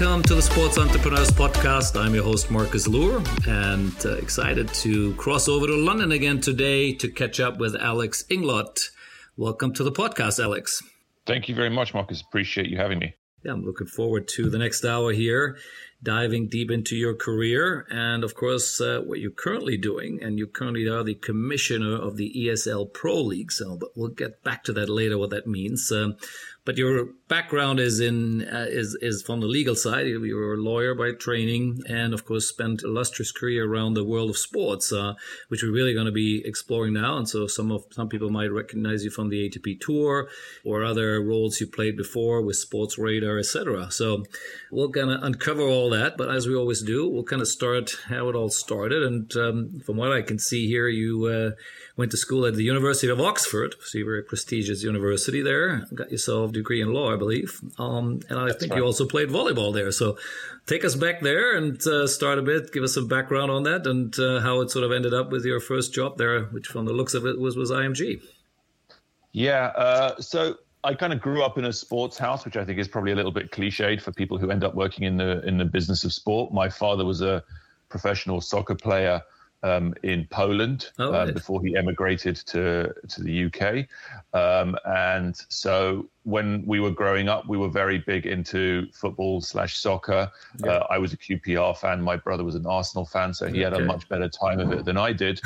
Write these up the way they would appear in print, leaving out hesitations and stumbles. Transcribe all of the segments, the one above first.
Welcome to the Sports Entrepreneurs Podcast. I'm your host, Marcus Lure, and excited to cross over to London again today to catch up with Alex Inglot. Welcome to the podcast, Alex. Thank you very much, Marcus. Appreciate you having me. Yeah, I'm looking forward to the next hour here, diving deep into your career and, of course, what you're currently doing. And you currently are the commissioner of the ESL Pro League, so but we'll get back to that later, what that means. But your background is in is from the legal side. You were a lawyer by training and, of course, spent an illustrious career around the world of sports, which we're really going to be exploring now. And so some people might recognize you from the ATP Tour or other roles you played before with Sportradar, etc. So we're going to uncover all that. But as we always do, we'll kind of start how it all started. And from what I can see here, you went to school at the University of Oxford, so you were a prestigious university there, got yourself degree in law, I believe. And I think you also played volleyball there. So take us back there and start a bit, give us some background on that and how it sort of ended up with your first job there, which from the looks of it was IMG. Yeah. So I kind of grew up in a sports house, which I think is probably a little bit cliched for people who end up working in the business of sport. My father was a professional soccer player in Poland before he emigrated to the UK. And so when we were growing up, we were very big into football/soccer. Yeah. I was a QPR fan. My brother was an Arsenal fan, so he had a much better time of it than I did.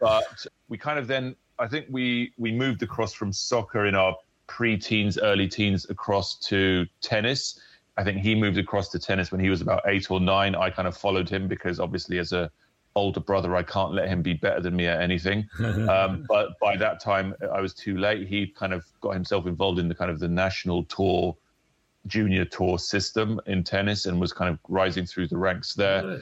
But we kind of then, I think we moved across from soccer in our pre-teens, early teens, across to tennis. I think he moved across to tennis when he was about 8 or 9. I kind of followed him because obviously as a older brother, I can't let him be better than me at anything. But by that time, I was too late. He kind of got himself involved in the kind of the national tour, junior tour system in tennis and was kind of rising through the ranks there.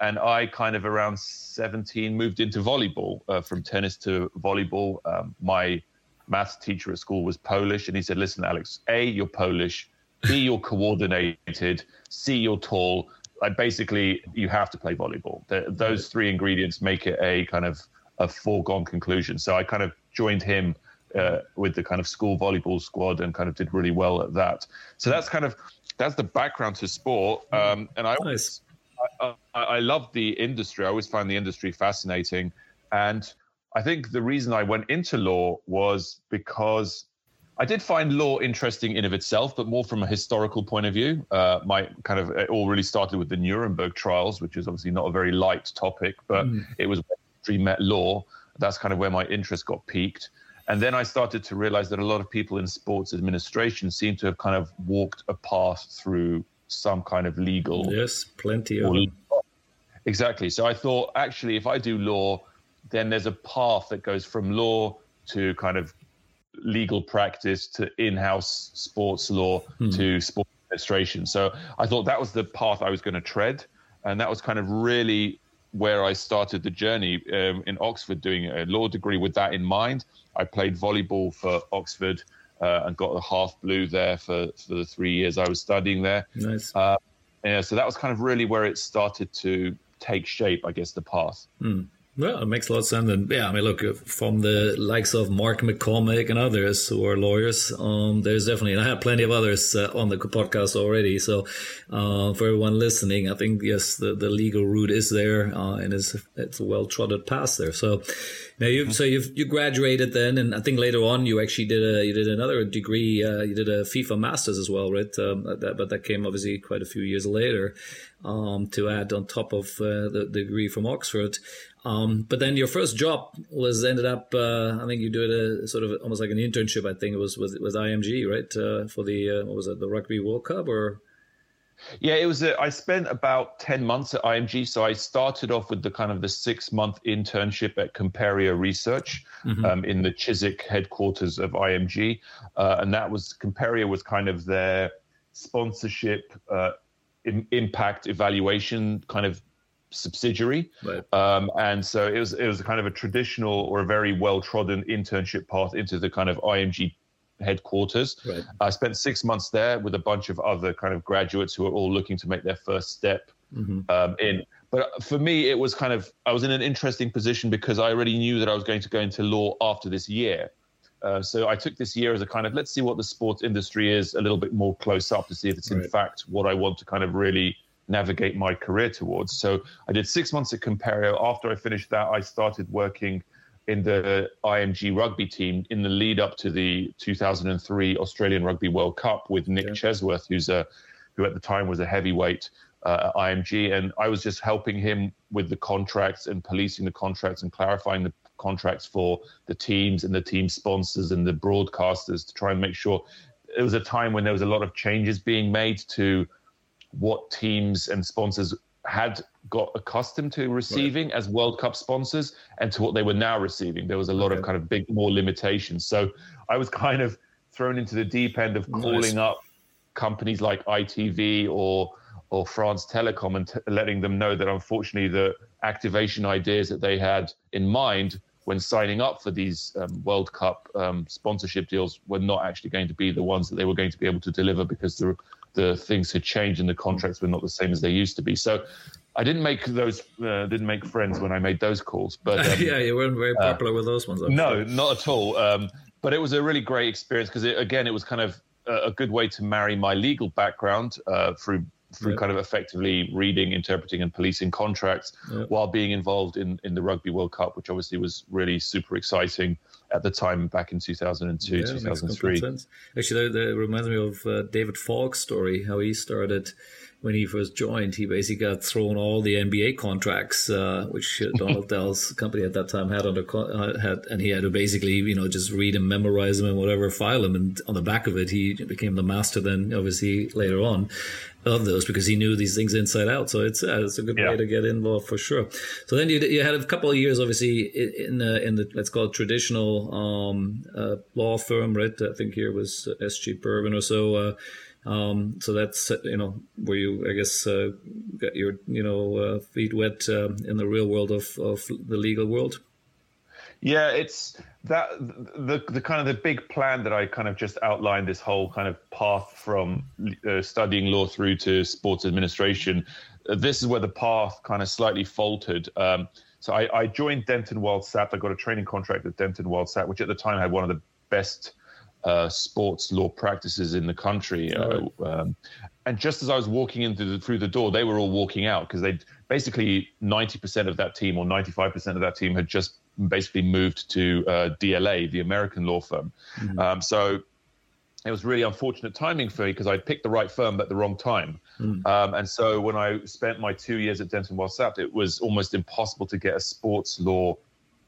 And I kind of around 17 moved into volleyball, from tennis to volleyball. My maths teacher at school was Polish and he said, listen, Alex, A, you're Polish, B, you're coordinated, C, you're tall. Like basically, you have to play volleyball. Those three ingredients make it a kind of a foregone conclusion. So I kind of joined him with the kind of school volleyball squad and kind of did really well at that. So that's the background to sport. And I loved the industry. I always found the industry fascinating. And I think the reason I went into law was because I did find law interesting in of itself, but more from a historical point of view. My kind of it all really started with the Nuremberg trials, which is obviously not a very light topic, but it was when history met law. That's kind of where my interest got piqued. And then I started to realize that a lot of people in sports administration seem to have kind of walked a path through some kind of legal. Yes, plenty of them. Exactly. So I thought, actually, if I do law, then there's a path that goes from law to kind of legal practice to in-house sports law to sports administration. So I thought that was the path I was going to tread. And that was kind of really where I started the journey in Oxford, doing a law degree with that in mind. I played volleyball for Oxford and got a half blue there for the 3 years I was studying there. Nice. Yeah, so that was kind of really where it started to take shape, I guess, the path. Well, it makes a lot of sense. And yeah, I mean, look, from the likes of Mark McCormick and others who are lawyers, there's definitely, and I have plenty of others on the podcast already. So for everyone listening, I think, yes, the legal route is there and it's a well-trodden path there. So now you graduated then. And I think later on, you actually did another degree. You did a FIFA Master's as well, right? But that came obviously quite a few years later to add on top of the degree from Oxford. But then your first job ended up. I think you did a sort of almost like an internship. I think it was with IMG, right? For the what was it, the Rugby World Cup, or? Yeah, it was. I spent about 10 months at IMG. So I started off with the kind of the 6-month internship at Comperio Research in the Chiswick headquarters of IMG, and that was Comperio was kind of their sponsorship impact evaluation kind of subsidiary. Right. And so it was kind of a traditional or a very well-trodden internship path into the kind of IMG headquarters. Right. I spent 6 months there with a bunch of other kind of graduates who are all looking to make their first step in. But for me, it was kind of, I was in an interesting position because I already knew that I was going to go into law after this year. So I took this year as a kind of, let's see what the sports industry is a little bit more close up to see if it's in fact what I want to kind of really navigate my career towards. So I did 6 months at Comperio. After I finished that, I started working in the IMG rugby team in the lead up to the 2003 Australian Rugby World Cup with Nick Chesworth, who at the time was a heavyweight at IMG. And I was just helping him with the contracts and policing the contracts and clarifying the contracts for the teams and the team sponsors and the broadcasters to try and make sure. It was a time when there was a lot of changes being made to what teams and sponsors had got accustomed to receiving as World Cup sponsors and to what they were now receiving. There was a lot of kind of big, more limitations. So I was kind of thrown into the deep end of calling up companies like ITV or France Telecom and letting them know that unfortunately the activation ideas that they had in mind when signing up for these World Cup sponsorship deals were not actually going to be the ones that they were going to be able to deliver because the things had changed and the contracts were not the same as they used to be. So I didn't make those, didn't make friends when I made those calls. But yeah, you weren't very popular with those ones. Actually. No, not at all. But it was a really great experience because again, it was kind of a good way to marry my legal background through kind of effectively reading, interpreting and policing contracts while being involved in the Rugby World Cup, which obviously was really super exciting at the time back in 2002, 2003. Actually, that reminds me of David Falk's story, how he started when he first joined. He basically got thrown all the NBA contracts, which Donald Dell's company at that time had and he had to basically, just read and memorize them and whatever, file them. And on the back of it, he became the master then, obviously, later on of those because he knew these things inside out. So it's a good way to get involved for sure. So then you had a couple of years, obviously, in the let's call it traditional law firm, right? I think here was SG Bourbon or so. So that's where you I guess got your feet wet in the real world of the legal world. Yeah, it's that the kind of the big plan that I kind of just outlined, this whole kind of path from studying law through to sports administration. This is where the path kind of slightly faltered. So I joined Dentons Wilde Sapte. I got a training contract at Dentons Wilde Sapte, which at the time had one of the best sports law practices in the country. And just as I was walking in through the door, they were all walking out because they basically 90% of that team or 95% of that team had just basically moved to DLA, the American law firm. Mm-hmm. So it was really unfortunate timing for me because I picked the right firm at the wrong time. Mm-hmm. And so when I spent my 2 years at Dentons Wilde Sapte, it was almost impossible to get a sports law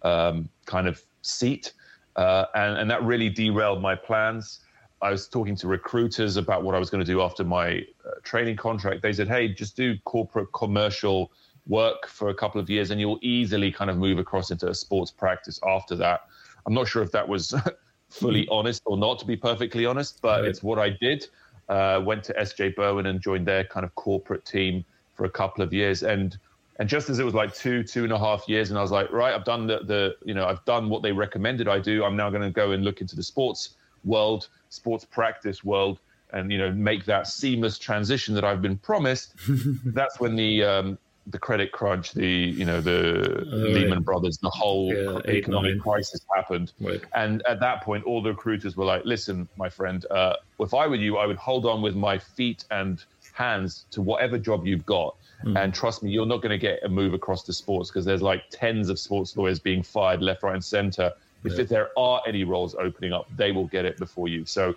kind of seat. And that really derailed my plans. I was talking to recruiters about what I was going to do after my training contract. They said, hey, just do corporate commercial work for a couple of years and you'll easily kind of move across into a sports practice after that. I'm not sure if that was fully honest or not, to be perfectly honest, but it's what I did. Went to SJ Berwin and joined their kind of corporate team for a couple of years. And just as it was like two and a half years, and I was like, right, I've done I've done what they recommended I do. I'm now going to go and look into the sports practice world, and make that seamless transition that I've been promised. That's when the credit crunch, the Lehman Brothers, the whole economic crisis happened. Right. And at that point, all the recruiters were like, listen, my friend, if I were you, I would hold on with my feet and hands to whatever job you've got. Mm. And trust me, you're not going to get a move across to sports because there's like tens of sports lawyers being fired left, right, and center. If there are any roles opening up, they will get it before you. So,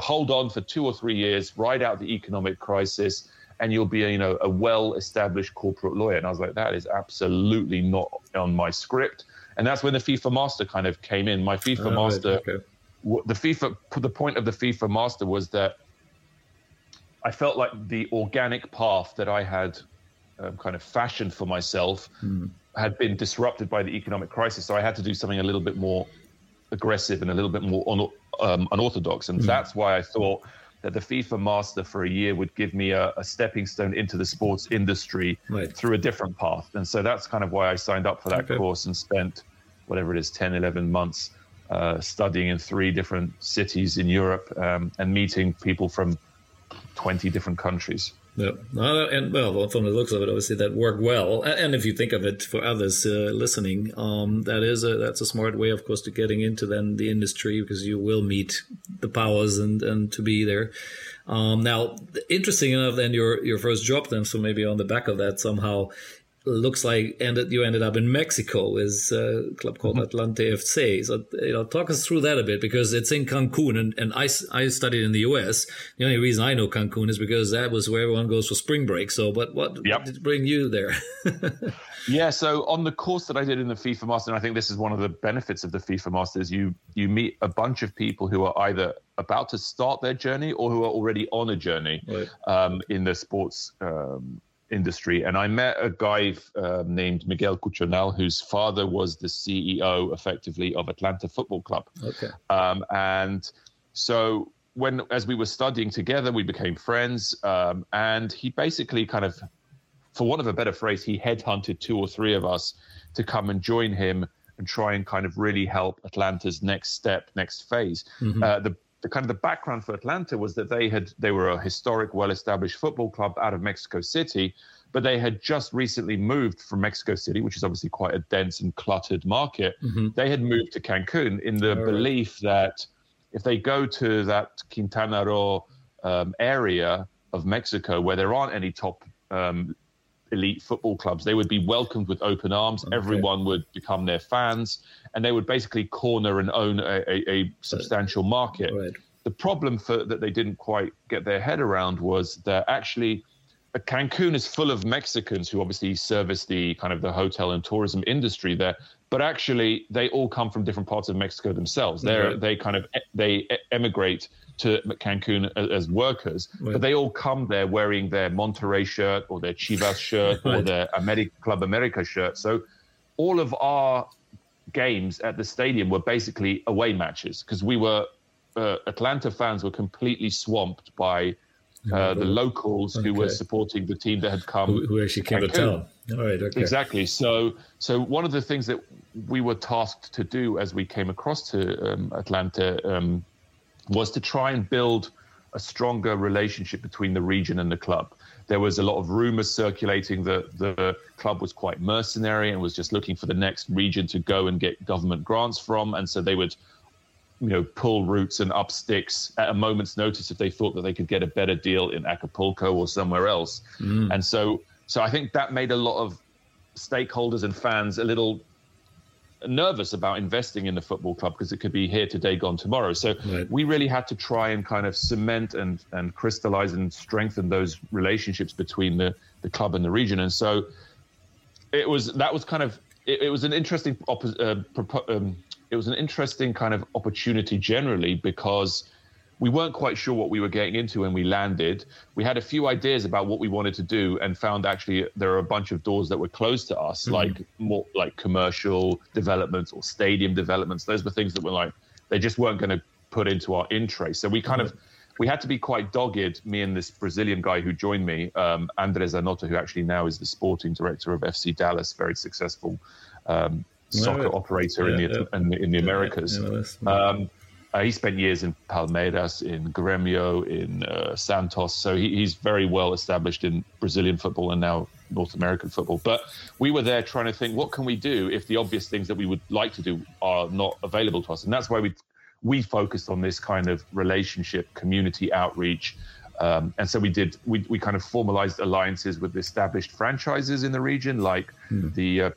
hold on for 2 or 3 years, ride out the economic crisis, and you'll be, a well-established corporate lawyer. And I was like, that is absolutely not on my script. And that's when the FIFA Master kind of came in. My FIFA Master, the point of the FIFA Master was that I felt like the organic path that I had kind of fashioned for myself had been disrupted by the economic crisis. So I had to do something a little bit more aggressive and a little bit more unorthodox. And that's why I thought that the FIFA Master for a year would give me a stepping stone into the sports industry through a different path. And so that's kind of why I signed up for that course and spent whatever it is, 10, 11 months studying in 3 different cities in Europe and meeting people from 20 different countries. Yeah, and well, from the looks of it, obviously that worked well. And if you think of it for others listening, that's a smart way, of course, to getting into then the industry, because you will meet the powers and to be there. Now, interesting enough, then your first job then, so maybe on the back of that somehow, looks like you ended up in Mexico with a club called Atlante FC. So, talk us through that a bit, because it's in Cancun, and I studied in the US. The only reason I know Cancun is because that was where everyone goes for spring break. So, but what did bring you there? Yeah, so on the course that I did in the FIFA Master, and I think this is one of the benefits of the FIFA Master, is you meet a bunch of people who are either about to start their journey or who are already on a journey in the sports industry. And I met a guy named Miguel Cuchonal, whose father was the CEO effectively of Atlanta Football Club. Okay. And so as we were studying together, we became friends. And he basically kind of, for want of a better phrase, he headhunted two or three of us to come and join him and try and kind of really help Atlanta's next step, next phase. Mm-hmm. The kind of the background for Atlanta was that they were a historic, well-established football club out of Mexico City, but they had just recently moved from Mexico City, which is obviously quite a dense and cluttered market. Mm-hmm. They had moved to Cancun in the belief that if they go to that Quintana Roo area of Mexico where there aren't any top elite football clubs, they would be welcomed with open arms. Okay. Everyone would become their fans, and they would basically corner and own a substantial market. Right. The problem that they didn't quite get their head around was that actually Cancun is full of Mexicans who obviously service the kind of the hotel and tourism industry there, but actually they all come from different parts of Mexico themselves. Mm-hmm. They emigrate to Cancun as workers, but they all come there wearing their Monterrey shirt or their Chivas shirt or their Club America shirt. So all of our games at the stadium were basically away matches, because we were Atlanta fans were completely swamped by the locals who were supporting the team that had come. Who actually came to town. All right, okay. Exactly. So one of the things that we were tasked to do as we came across to Atlanta was to try and build a stronger relationship between the region and the club. There was a lot of rumors circulating that the club was quite mercenary and was just looking for the next region to go and get government grants from. And so they would, pull roots and up sticks at a moment's notice if they thought that they could get a better deal in Acapulco or somewhere else. Mm. And so I think that made a lot of stakeholders and fans a little nervous about investing in the football club, because it could be here today, gone tomorrow. So we really had to try and kind of cement and crystallize and strengthen those relationships between the club and the region. And so it was an interesting kind of opportunity generally, because we weren't quite sure what we were getting into when we landed. We had a few ideas about what we wanted to do, and found actually there are a bunch of doors that were closed to us, like commercial developments or stadium developments. Those were things that were they just weren't going to put into our interest. So we kind of, we had to be quite dogged, me and this Brazilian guy who joined me, Andrea Gaudenzi, who actually now is the sporting director of FC Dallas, very successful soccer operator in the Americas. He spent years in Palmeiras, in Grêmio, in Santos. So he's very well established in Brazilian football and now North American football. But we were there trying to think, what can we do if the obvious things that we would like to do are not available to us? And that's why we focused on this kind of relationship, community outreach. And so we kind of formalized alliances with established franchises in the region, like the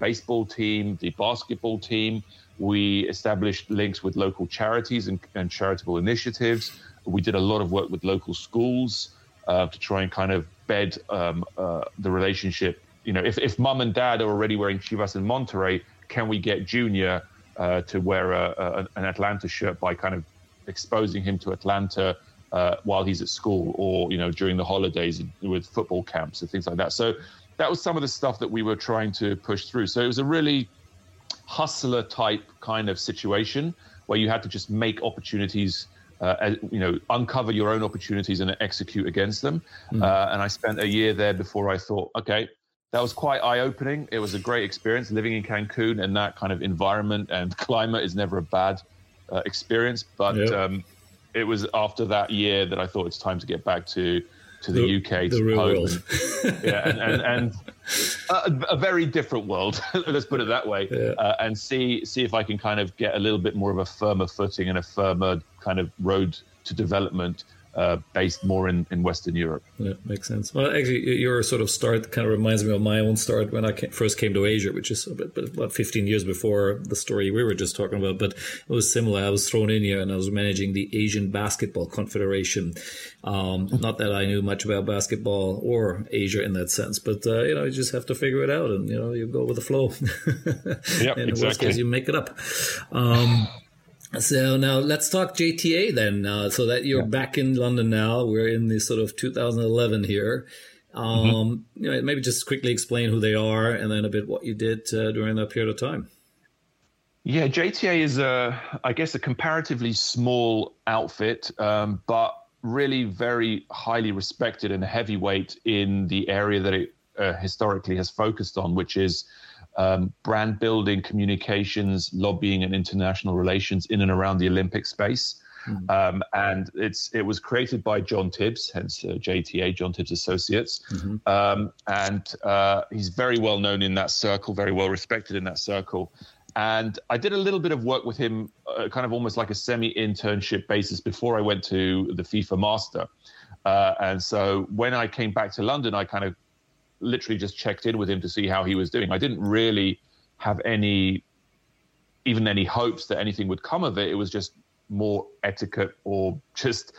baseball team, the basketball team. We established links with local charities and charitable initiatives. We did a lot of work with local schools to try and kind of bed the relationship. If mum and dad are already wearing Chivas in Monterrey, can we get Junior to wear an Atlanta shirt by kind of exposing him to Atlanta while he's at school, or during the holidays with football camps and things like that. So that was some of the stuff that we were trying to push through. So it was a really hustler type kind of situation where you had to just make opportunities, uncover your own opportunities and execute against them. Mm. And I spent a year there before I thought, okay, that was quite eye-opening. It was a great experience living in Cancun, and that kind of environment and climate is never a bad experience. But it was after that year that I thought it's time to get back to to the UK, to Poland. Yeah, and a very different world, let's put it that way, and see if I can kind of get a little bit more of a firmer footing and a firmer kind of road to development based more in Western Europe. Yeah, makes sense. Well, actually, your sort of start kind of reminds me of my own start when I first came to Asia, which is about 15 years before the story we were just talking about, but it was similar. I was thrown in here and I was managing the Asian Basketball Confederation. Not that I knew much about basketball or Asia in that sense, but, you just have to figure it out and, you go with the flow. Yep, and in the worst case, you make it up. So now let's talk JTA then. So that you're back in London now, we're in the sort of 2011 here. Maybe just quickly explain who they are and then a bit what you did during that period of time. Yeah, JTA is a comparatively small outfit, but really very highly respected and heavyweight in the area that it historically has focused on, which is brand building, communications, lobbying, and international relations in and around the Olympic space. Mm-hmm. And it was created by John Tibbs, hence JTA, John Tibbs Associates. Mm-hmm. And he's very well known in that circle, very well respected in that circle. And I did a little bit of work with him, kind of almost like a semi-internship basis before I went to the FIFA Master. And so when I came back to London, I kind of literally just checked in with him to see how he was doing. I didn't really have any hopes that anything would come of it. It was just more etiquette or just,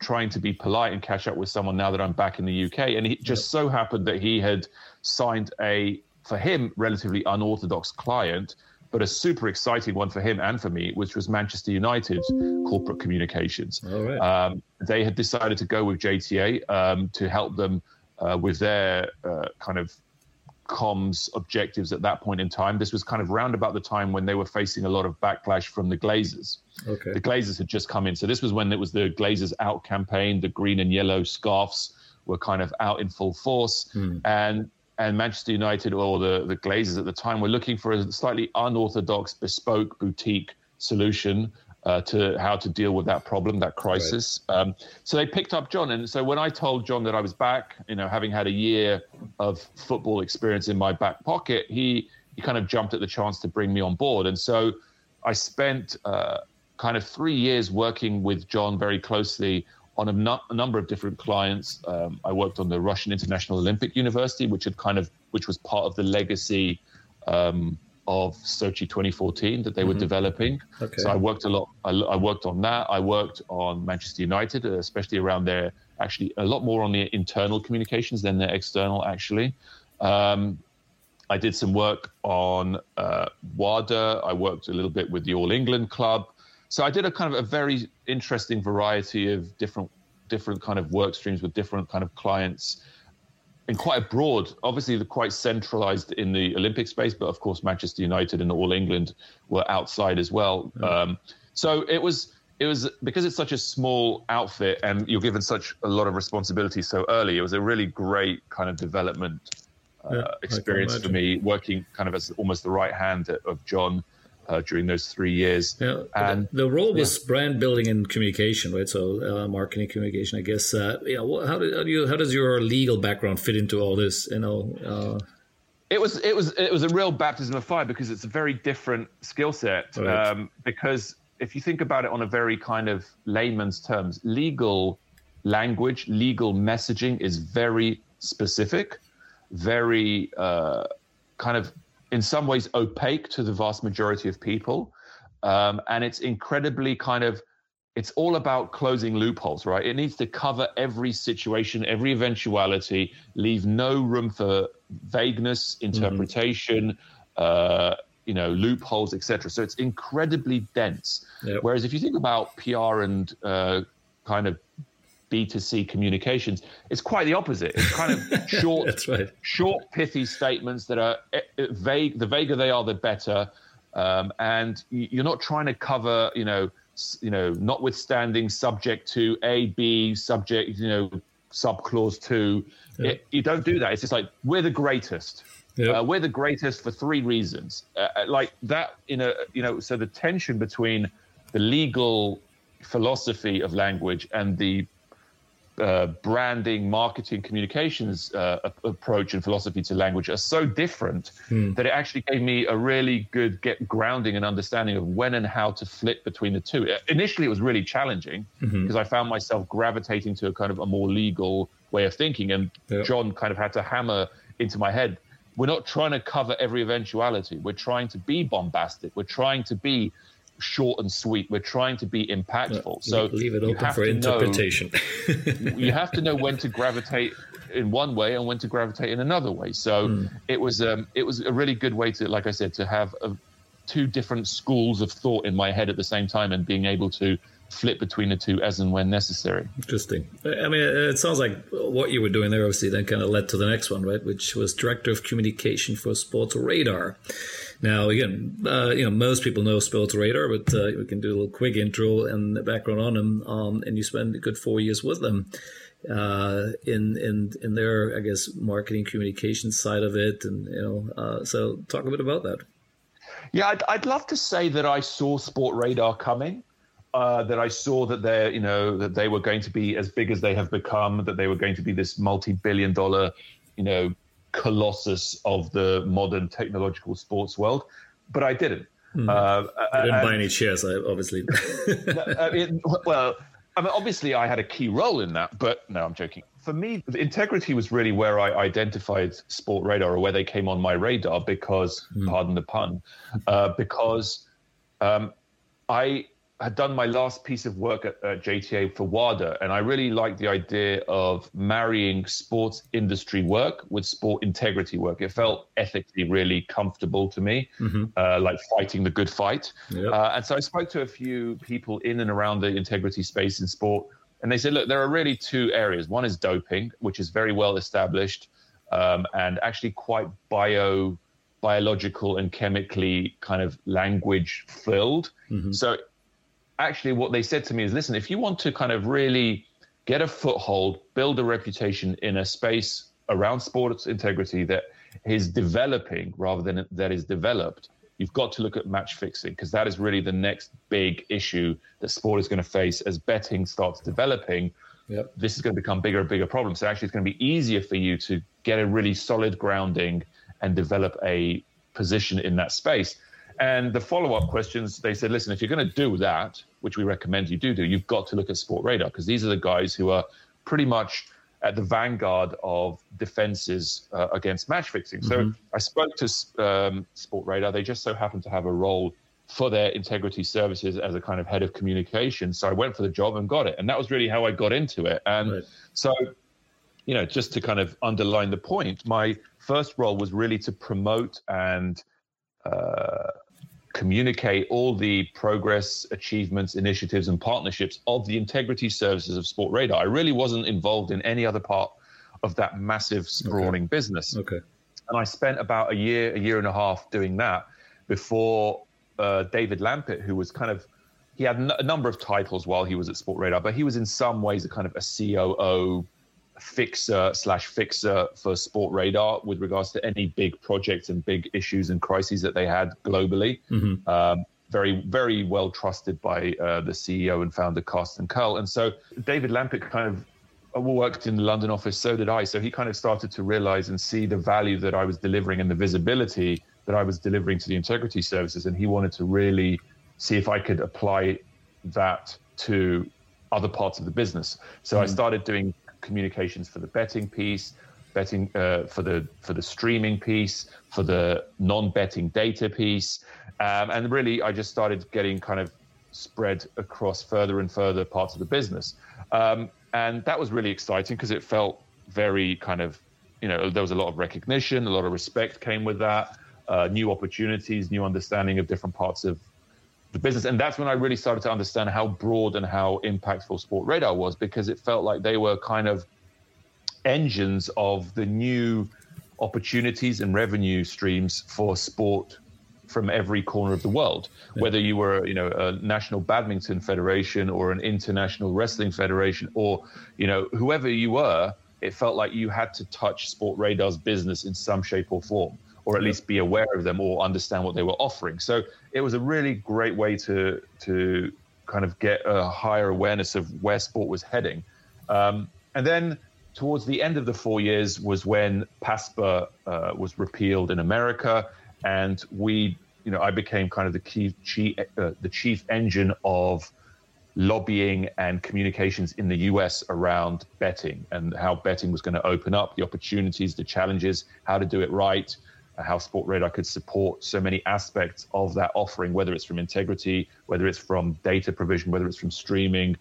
trying to be polite and catch up with someone now that I'm back in the UK. And it just so happened that he had signed a, for him, relatively unorthodox client, but a super exciting one for him and for me, which was Manchester United's corporate communications. Oh, right. They had decided to go with JTA to help them with their kind of comms objectives at that point in time. This was kind of round about the time when they were facing a lot of backlash from the Glazers. Okay. The Glazers had just come in. So this was when it was the Glazers Out campaign. The green and yellow scarves were kind of out in full force. Hmm. And Manchester United, or the Glazers at the time, were looking for a slightly unorthodox, bespoke, boutique solution to how to deal with that problem, that crisis. Right. So they picked up John. And so when I told John that I was back, having had a year of football experience in my back pocket, he kind of jumped at the chance to bring me on board. And so I spent kind of 3 years working with John very closely on a number of different clients. I worked on the Russian International Olympic University, which was part of the legacy of Sochi 2014 that they were developing. Okay. So I worked a lot. I worked on that. I worked on Manchester United, especially around their, actually a lot more on their internal communications than their external, actually. I did some work on WADA. I worked a little bit with the All England Club. So I did a kind of a very interesting variety of different kind of work streams with different kind of clients. And quite broad, obviously, they're quite centralised in the Olympic space, but of course, Manchester United and All England were outside as well. Mm. So it was because it's such a small outfit, and you're given such a lot of responsibility so early. It was a really great kind of development experience for me, working kind of as almost the right hand of John during those 3 years. Yeah, and the role was brand building and communication, right? So marketing, communication, I guess. How does your legal background fit into all this? It was a real baptism of fire because it's a very different skill set. Right. Because if you think about it on a very kind of layman's terms, legal language, legal messaging is very specific, very kind of, in some ways, opaque to the vast majority of people. And it's incredibly kind of, it's all about closing loopholes, right? It needs to cover every situation, every eventuality, leave no room for vagueness, interpretation, loopholes, etc. So it's incredibly dense. Yep. Whereas if you think about PR and kind of B2C communications, it's quite the opposite. It's kind of short, that's right, short, pithy statements that are vague. The vaguer they are, the better. And you're not trying to cover, notwithstanding, subject to A, B, subject, subclause two. Yeah. You don't do that. It's just like, we're the greatest. Yeah. We're the greatest for three reasons. Like that, so the tension between the legal philosophy of language and the branding, marketing, communications approach and philosophy to language are so different that it actually gave me a really good grounding and understanding of when and how to flip between the two. Initially, it was really challenging because I found myself gravitating to a kind of a more legal way of thinking. And John kind of had to hammer into my head, we're not trying to cover every eventuality. We're trying to be bombastic. We're trying to be short and sweet. We're trying to be impactful. So leave it open for interpretation. You have to know when to gravitate in one way and when to gravitate in another way. So it was a really good way to, like I said, to have two different schools of thought in my head at the same time and being able to flip between the two as and when necessary. Interesting. I mean, it sounds like what you were doing there obviously then kind of led to the next one, right? Which was Director of Communication for Sportradar. Now, again, you know, most people know Sportradar, but we can do a little quick intro and background on them. And you spent a good 4 years with them in their, I guess, marketing communication side of it. And, you know, so talk a bit about that. Yeah, I'd love to say that I saw Sportradar coming. That I saw that they're, you know, that they were going to be as big as they have become, that they were going to be this multi-billion-dollar, you know, colossus of the modern technological sports world, but I didn't. I didn't buy any shares, obviously. Obviously, I had a key role in that, but no, I'm joking. For me, the integrity was really where I identified Sportradar, or where they came on my radar, because, pardon the pun, because I had done my last piece of work at JTA for WADA, and I really liked the idea of marrying sports industry work with sport integrity work. It felt ethically really comfortable to me, like fighting the good fight. Yep. And so I spoke to a few people in and around the integrity space in sport, and they said, look, there are really two areas. One is doping, which is very well established, and actually quite biological and chemically kind of language filled. So actually, what they said to me is, listen, if you want to kind of really get a foothold, build a reputation in a space around sports integrity that is developing rather than that is developed, you've got to look at match fixing, because that is really the next big issue that sport is going to face as betting starts developing. Yep. This is going to become bigger and bigger problem. So actually, it's going to be easier for you to get a really solid grounding and develop a position in that space. And the follow-up questions, they said, listen, if you're going to do that, which we recommend you do, you've got to look at Sportradar, because these are the guys who are pretty much at the vanguard of defenses against match fixing. So I spoke to Sportradar. They just so happened to have a role for their integrity services as a kind of head of communication. So I went for the job and got it. And that was really how I got into it. And so, you know, just to kind of underline the point, my first role was really to promote and communicate all the progress, achievements, initiatives, and partnerships of the integrity services of Sportradar. I really wasn't involved in any other part of that massive, sprawling business. And I spent about a year and a half doing that before David Lampitt, who was kind of, he had a number of titles while he was at Sportradar, but he was in some ways a kind of a COO fixer for Sportradar with regards to any big projects and big issues and crises that they had globally. Very, very well trusted by the CEO and founder, Carsten Curl. And so David Lampitt kind of worked in the London office, so did I. So he kind of started to realize and see the value that I was delivering and the visibility that I was delivering to the integrity services. And he wanted to really see if I could apply that to other parts of the business. So I started doing communications for the betting piece, betting for the streaming piece, for the non-betting data piece, and really I just started getting kind of spread across further and further parts of the business, and that was really exciting because it felt very kind of, you know, there was a lot of recognition, a lot of respect came with that, new opportunities, new understanding of different parts of the business. And that's when I really started to understand how broad and how impactful Sportradar was, because it felt like they were kind of engines of the new opportunities and revenue streams for sport from every corner of the world. Whether you were, you know, a national badminton federation or an international wrestling federation, or, you know, whoever you were, it felt like you had to touch Sportradar's business in some shape or form, or at least be aware of them or understand what they were offering. So it was a really great way to kind of get a higher awareness of where sport was heading. And then towards the end of the 4 years was when PASPA was repealed in America, and we, you know, I became kind of the chief engine of lobbying and communications in the US around betting and how betting was going to open up, the opportunities, the challenges, how to do it right, how Sportradar could support so many aspects of that offering, whether it's from integrity, whether it's from data provision, whether it's from streaming,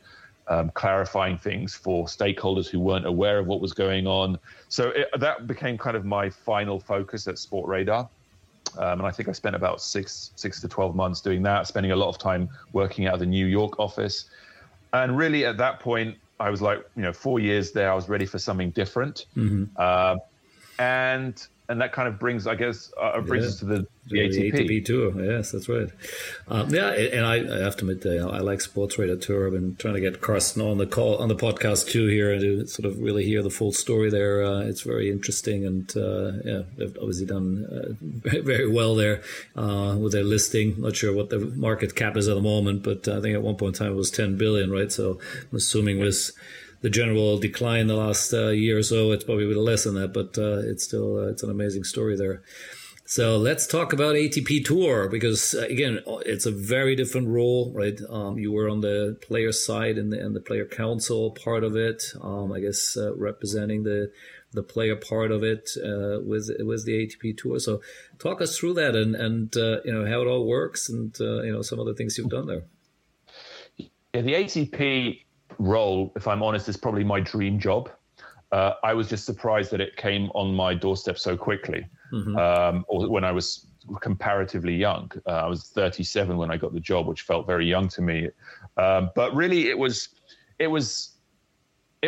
clarifying things for stakeholders who weren't aware of what was going on. So that became kind of my final focus at Sportradar. And I think I spent about six to 12 months doing that, spending a lot of time working out of the New York office. And really at that point, I was like, you know, 4 years there, I was ready for something different. Mm-hmm. And that kind of brings, I guess, brings us to the ATP. ATP Tour, yes, that's right. And I have to admit, I like Sportradar Tour. I've been trying to get Carsten on the call, on the podcast too here, and to sort of really hear the full story there. It's very interesting, and they've obviously done very, very well there with their listing. Not sure what the market cap is at the moment, but I think at one point in time it was 10 billion, right? So I'm assuming with the general decline the last year or so, it's probably a bit less than that, but it's still it's an amazing story there. So let's talk about ATP Tour, because again, it's a very different role, right? You were on the player side and the player council part of it, I guess representing the player part of it with the ATP Tour. So talk us through that and you know, how it all works and you know, some of the things you've done there. Yeah, the ATP role, if I'm honest, is probably my dream job. I was just surprised that it came on my doorstep so quickly, or when I was comparatively young. I was 37 when I got the job, which felt very young to me. But really, it was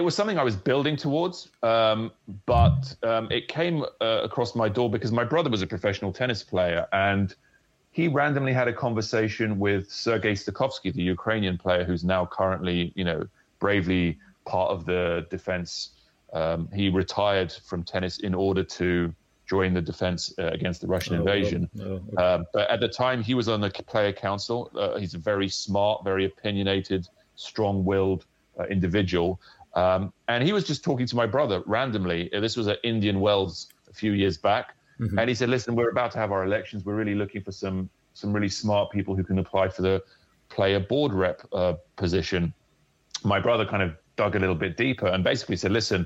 something I was building towards. But it came across my door because my brother was a professional tennis player, and he randomly had a conversation with Sergei Stakovsky, the Ukrainian player who's now currently, you know, bravely part of the defense. He retired from tennis in order to join the defense against the Russian invasion. Okay. But at the time, he was on the player council. He's a very smart, very opinionated, strong-willed individual. And he was just talking to my brother randomly. This was at Indian Wells a few years back. Mm-hmm. And he said, listen, we're about to have our elections. We're really looking for some really smart people who can apply for the player board rep position. My brother kind of dug a little bit deeper and basically said, listen,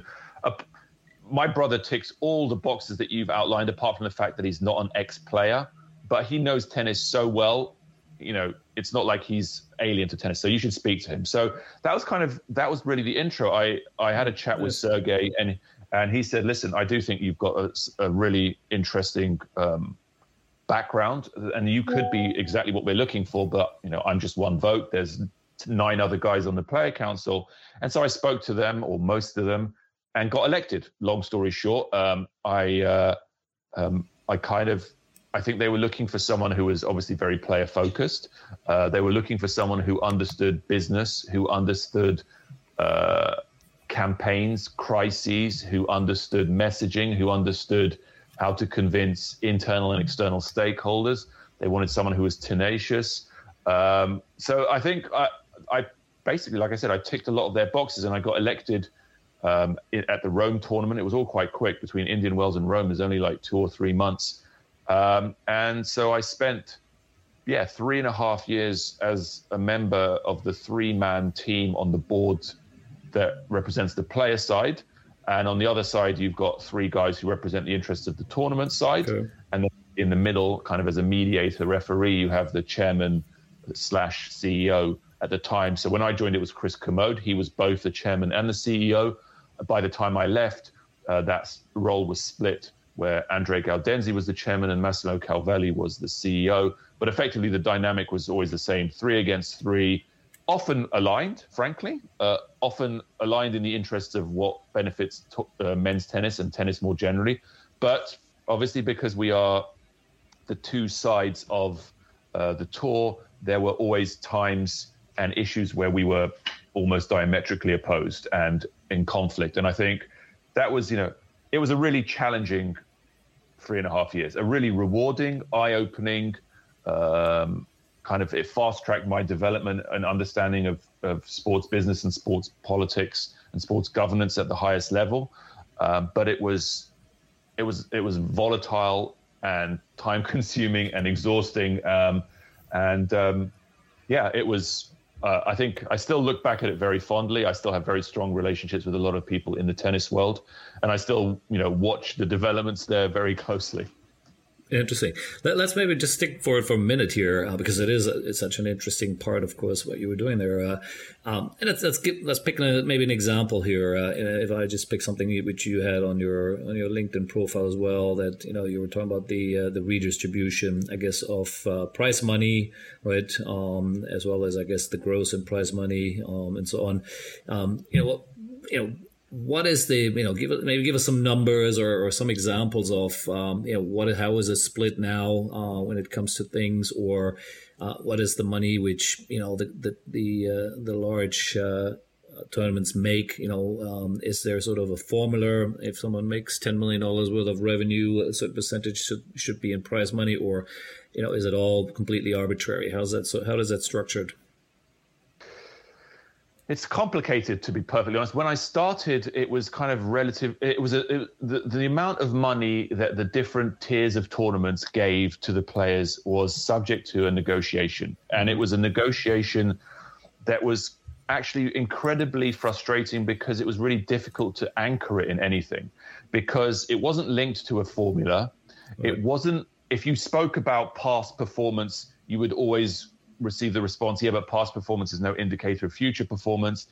my brother ticks all the boxes that you've outlined, apart from the fact that he's not an ex-player, but he knows tennis so well, you know, it's not like he's alien to tennis. So you should speak to him. So that was really the intro. I had a chat with Sergei, and he said, listen, I do think you've got a really interesting background, and you could be exactly what we're looking for, but, you know, I'm just one vote. There's 9 other guys on the player council. And so I spoke to them, or most of them, and got elected. Long story short, I think they were looking for someone who was obviously very player focused. They were looking for someone who understood business, who understood campaigns, crises, who understood messaging, who understood how to convince internal and external stakeholders. They wanted someone who was tenacious. So I think I basically, like I said, I ticked a lot of their boxes, and I got elected at the Rome tournament. It was all quite quick. Between Indian Wells and Rome, there's only like 2 or 3 months. And so I spent 3.5 years as a member of the 3-man team on the board that represents the player side, and on the other side you've got 3 guys who represent the interests of the tournament side. Okay. And then in the middle, kind of as a mediator referee, you have the chairman / CEO at the time. So when I joined, it was Chris Commode. He was both the chairman and the CEO. By the time I left, that role was split, where Andrea Gaudenzi was the chairman and Massimo Calvelli was the CEO. But effectively the dynamic was always the same, 3 against 3, often aligned, frankly, often aligned in the interests of what benefits men's tennis and tennis more generally. But obviously, because we are the 2 sides of the tour, there were always times and issues where we were almost diametrically opposed and in conflict. And I think that was, you know, it was a really challenging 3.5 years, a really rewarding, eye-opening kind of it fast-tracked my development and understanding of sports business and sports politics and sports governance at the highest level. But it was volatile and time-consuming and exhausting. It was. I think I still look back at it very fondly. I still have very strong relationships with a lot of people in the tennis world, and I still, watch the developments there very closely. Interesting. Let's maybe just stick for a minute here because it's such an interesting part, of course, what you were doing there. And let's pick maybe an example here. If I just pick something which you had on your LinkedIn profile as well, that you were talking about the redistribution, I guess, of prize money, right? As well as I guess the growth in prize money and so on. What is the, give us some numbers or some examples of, how is it split now when it comes to things, or what is the money which, the large tournaments make, is there sort of a formula? If someone makes $10 million worth of revenue, a certain percentage should be in prize money, or, is it all completely arbitrary? How is that structured? It's complicated, to be perfectly honest. When I started, it was kind of relative. It was the amount of money that the different tiers of tournaments gave to the players was subject to a negotiation. And it was a negotiation that was actually incredibly frustrating because it was really difficult to anchor it in anything, because it wasn't linked to a formula. It wasn't, if you spoke about past performance, you would always receive the response, yeah, but past performance is no indicator of future performance.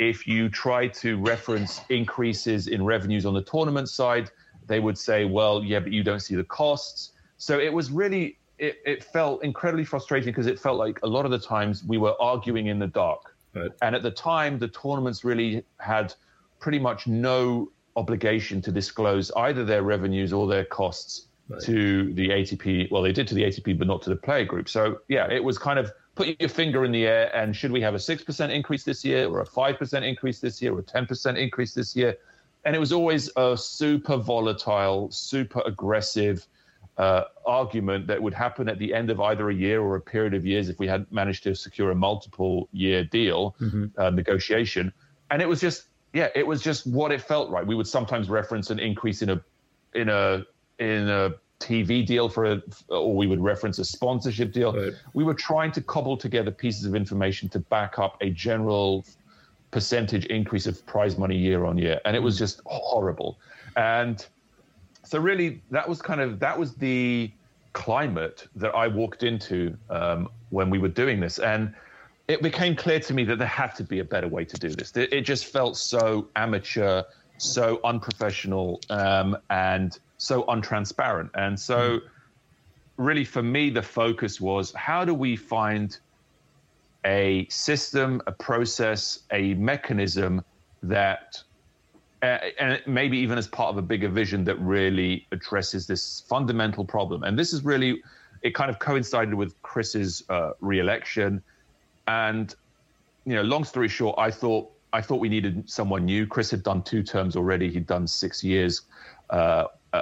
If you try to reference increases in revenues on the tournament side, they would say, well, yeah, but you don't see the costs. So it was really, it felt incredibly frustrating because it felt like a lot of the times we were arguing in the dark. Right. And at the time, the tournaments really had pretty much no obligation to disclose either their revenues or their costs. Right. To the ATP, well, they did to the ATP, but not to the player group. So, yeah, it was kind of put your finger in the air and should we have a 6% increase this year or a 5% increase this year or a 10% increase this year? And it was always a super volatile, super aggressive argument that would happen at the end of either a year or a period of years if we had managed to secure a multiple-year deal negotiation. And it was just, what it felt like. We would sometimes reference an increase in a TV deal or we would reference a sponsorship deal. Right. We were trying to cobble together pieces of information to back up a general percentage increase of prize money year on year. And it was just horrible. And so really that was the climate that I walked into when we were doing this. And it became clear to me that there had to be a better way to do this. It just felt so amateur, so unprofessional, and so untransparent. And so really for me, the focus was how do we find a system, a process, a mechanism that, and maybe even as part of a bigger vision that really addresses this fundamental problem. And this is really, it kind of coincided with Chris's re-election. And, long story short, I thought we needed someone new. Chris had done 2 terms already. He'd done 6 years,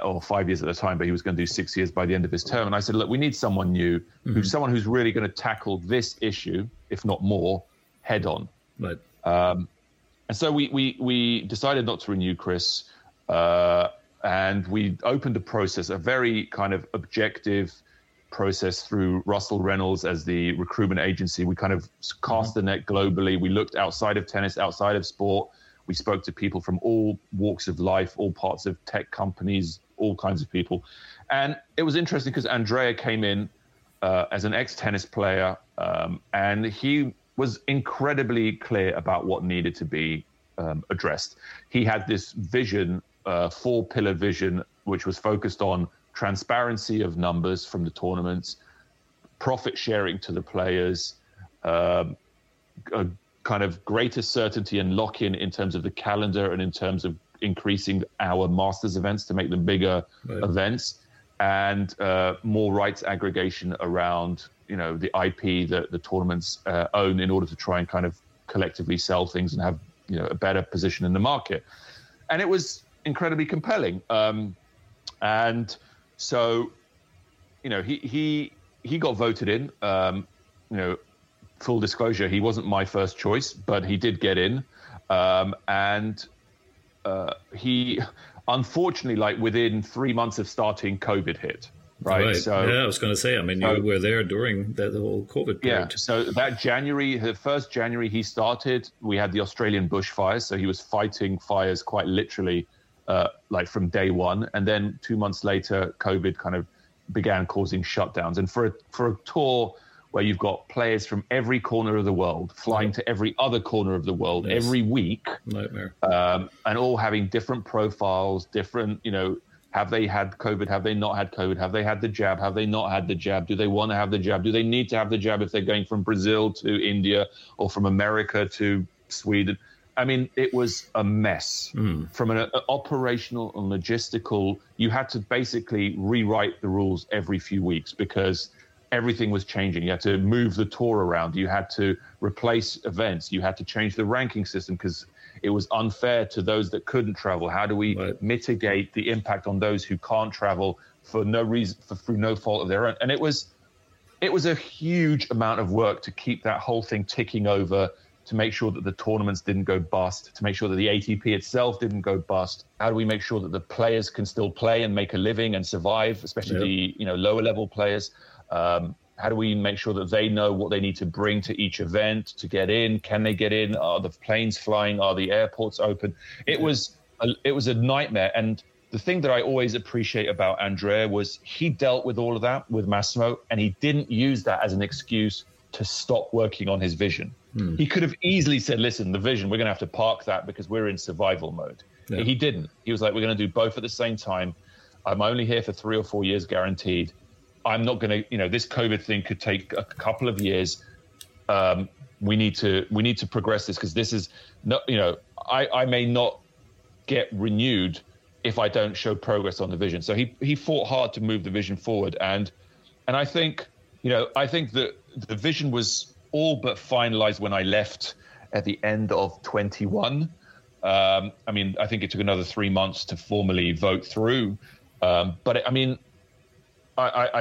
or 5 years at the time, but he was going to do 6 years by the end of his term. And I said, look, we need someone new, someone who's really going to tackle this issue, if not more, head on. Right. And so we decided not to renew Chris, and we opened a process, a very kind of objective process through Russell Reynolds as the recruitment agency. We kind of cast the net globally. We looked outside of tennis, outside of sport. We spoke to people from all walks of life, all parts of tech companies, all kinds of people. And it was interesting because Andrea came in as an ex-tennis player, and he was incredibly clear about what needed to be addressed. He had this vision, 4-pillar vision, which was focused on transparency of numbers from the tournaments, profit sharing to the players, a kind of greater certainty and lock-in in terms of the calendar and in terms of increasing our Masters events to make them bigger events, and more rights aggregation around, the IP that the tournaments own in order to try and kind of collectively sell things and have, a better position in the market. And it was incredibly compelling. And so, he got voted in, you know, full disclosure, he wasn't my first choice, but he did get in. He unfortunately, like within 3 months of starting, COVID hit. Right. So yeah, I was going to say, I mean, you were there during the whole COVID period. Yeah. So that January, the first January he started, we had the Australian bushfires. So he was fighting fires quite literally, like from day one. And then 2 months later, COVID kind of began causing shutdowns. And for a tour where you've got players from every corner of the world flying to every other corner of the world every week, nightmare, and all having different profiles, different, you know. Have they had COVID? Have they not had COVID? Have they had the jab? Have they not had the jab? Do they want to have the jab? Do they need to have the jab if they're going from Brazil to India or from America to Sweden? I mean, it was a mess. From an operational and logistical, you had to basically rewrite the rules every few weeks because everything was changing. You had to move the tour around. You had to replace events. You had to change the ranking system because it was unfair to those that couldn't travel. How do we mitigate the impact on those who can't travel for no reason, through no fault of their own? And it was a huge amount of work to keep that whole thing ticking over, to make sure that the tournaments didn't go bust, to make sure that the ATP itself didn't go bust. How do we make sure that the players can still play and make a living and survive, especially the lower level players? How do we make sure that they know what they need to bring to each event to get in? Can they get in? Are the planes flying? Are the airports open? It was a nightmare. And the thing that I always appreciate about Andrea was he dealt with all of that with Massimo, and he didn't use that as an excuse to stop working on his vision. He could have easily said, listen, the vision, we're going to have to park that because we're in survival mode. Yeah. He didn't. He was like, we're going to do both at the same time. I'm only here for 3 or 4 years guaranteed. I'm not going to, this COVID thing could take a couple of years. We need to progress this because this is not, I may not get renewed if I don't show progress on the vision. So he fought hard to move the vision forward. And I think, that the vision was all but finalized when I left at the end of 21. I think it took another 3 months to formally vote through. I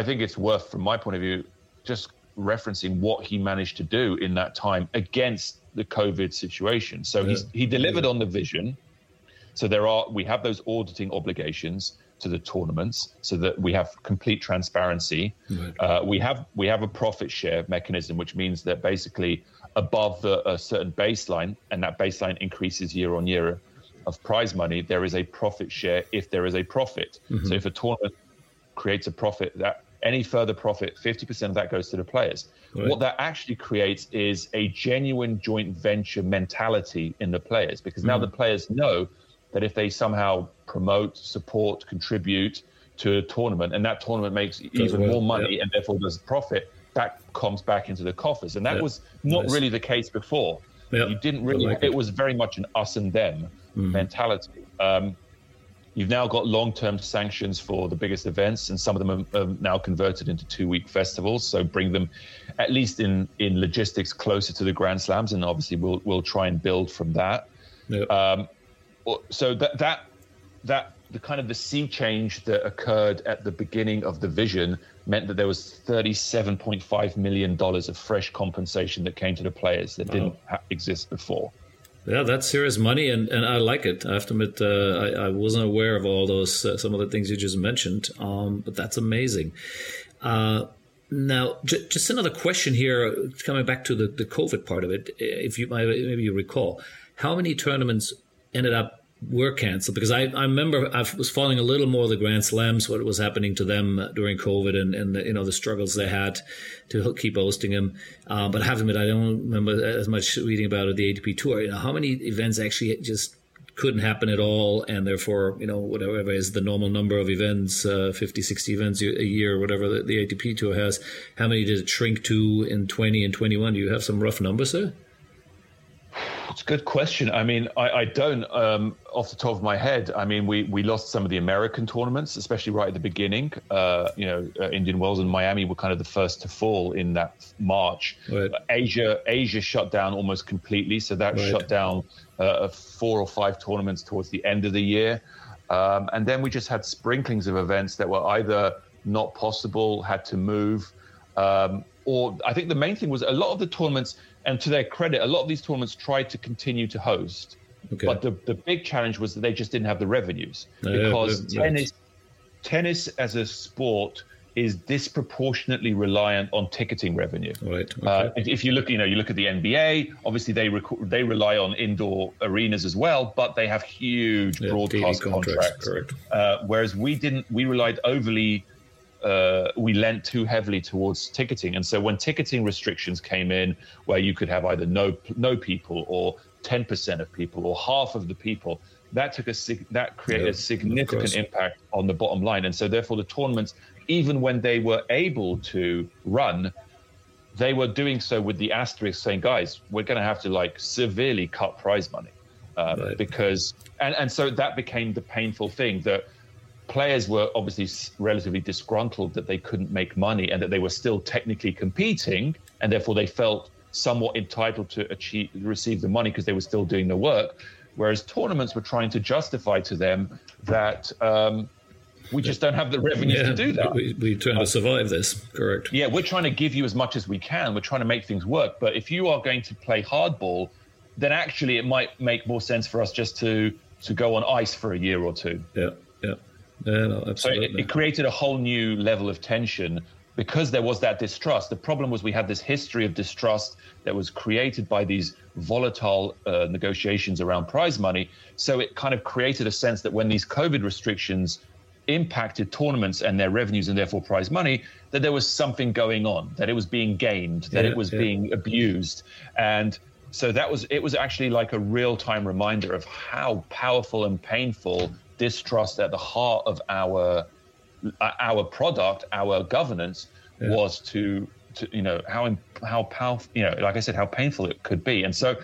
think it's worth, from my point of view, just referencing what he managed to do in that time against the COVID situation. So he delivered on the vision. So we have those auditing obligations to the tournaments so that we have complete transparency. We have a profit share mechanism, which means that basically above a certain baseline, and that baseline increases year on year of prize money, there is a profit share if there is a profit. So if a tournament creates a profit, that any further profit, 50% of that goes to the players. What that actually creates is a genuine joint venture mentality in the players, because now the players know that if they somehow promote, support, contribute to a tournament, and that tournament makes more money and therefore does profit, that comes back into the coffers. And that was not really the case before. You didn't really, it was very much an us and them mentality. You've now got long-term sanctions for the biggest events, and some of them are now converted into two-week festivals. So bring them, at least in logistics, closer to the Grand Slams, and obviously we'll try and build from that. So that the kind of the sea change that occurred at the beginning of the vision meant that there was $37.5 million of fresh compensation that came to the players that didn't exist before. Yeah, that's serious money, and I like it. I have to admit, I wasn't aware of all those, some of the things you just mentioned, but that's amazing. Now, just another question here, coming back to the COVID part of it, maybe you recall, how many tournaments ended up were canceled? Because I remember I was following a little more of the Grand Slams, what was happening to them during COVID and the struggles they had to keep hosting them. But I have to admit, I don't remember as much reading about it, the ATP Tour. How many events actually just couldn't happen at all, and therefore, whatever is the normal number of events, 50, 60 events a year, whatever the ATP Tour has, how many did it shrink to in 20 and 21? Do you have some rough numbers there? It's a good question. I mean, I don't off the top of my head. I mean, we lost some of the American tournaments, especially right at the beginning. Indian Wells and Miami were kind of the first to fall in that March. Asia shut down almost completely. So that shut down 4 or 5 tournaments towards the end of the year. And then we just had sprinklings of events that were either not possible, had to move, or I think the main thing was a lot of the tournaments, and to their credit, a lot of these tournaments tried to continue to host. Okay. But the big challenge was that they just didn't have the revenues, because tennis as a sport is disproportionately reliant on ticketing revenue. Right. Okay. If you look, you look at the NBA. Obviously, they rely on indoor arenas as well, but they have huge broadcast contracts. Whereas we didn't. We relied overly. We lent too heavily towards ticketing, and so when ticketing restrictions came in, where you could have either no people or 10% of people or half of the people, that created a significant impact on the bottom line. And so therefore the tournaments, even when they were able to run, they were doing so with the asterisk saying, guys, we're going to have to severely cut prize money, because and so that became the painful thing, that players were obviously relatively disgruntled that they couldn't make money and that they were still technically competing, and therefore they felt somewhat entitled to receive the money because they were still doing the work. Whereas tournaments were trying to justify to them that we just don't have the revenues to do that. We're trying to survive this, correct? Yeah, we're trying to give you as much as we can. We're trying to make things work. But if you are going to play hardball, then actually it might make more sense for us just to go on ice for a year or two. Yeah. Yeah, no, absolutely. So it created a whole new level of tension because there was that distrust. The problem was we had this history of distrust that was created by these volatile negotiations around prize money. So it kind of created a sense that when these COVID restrictions impacted tournaments and their revenues and therefore prize money, that there was something going on, that it was being gamed, that it was being abused. And so it was actually like a real-time reminder of how powerful and painful distrust at the heart of our product, our governance was to how powerful, like I said, how painful it could be. And so,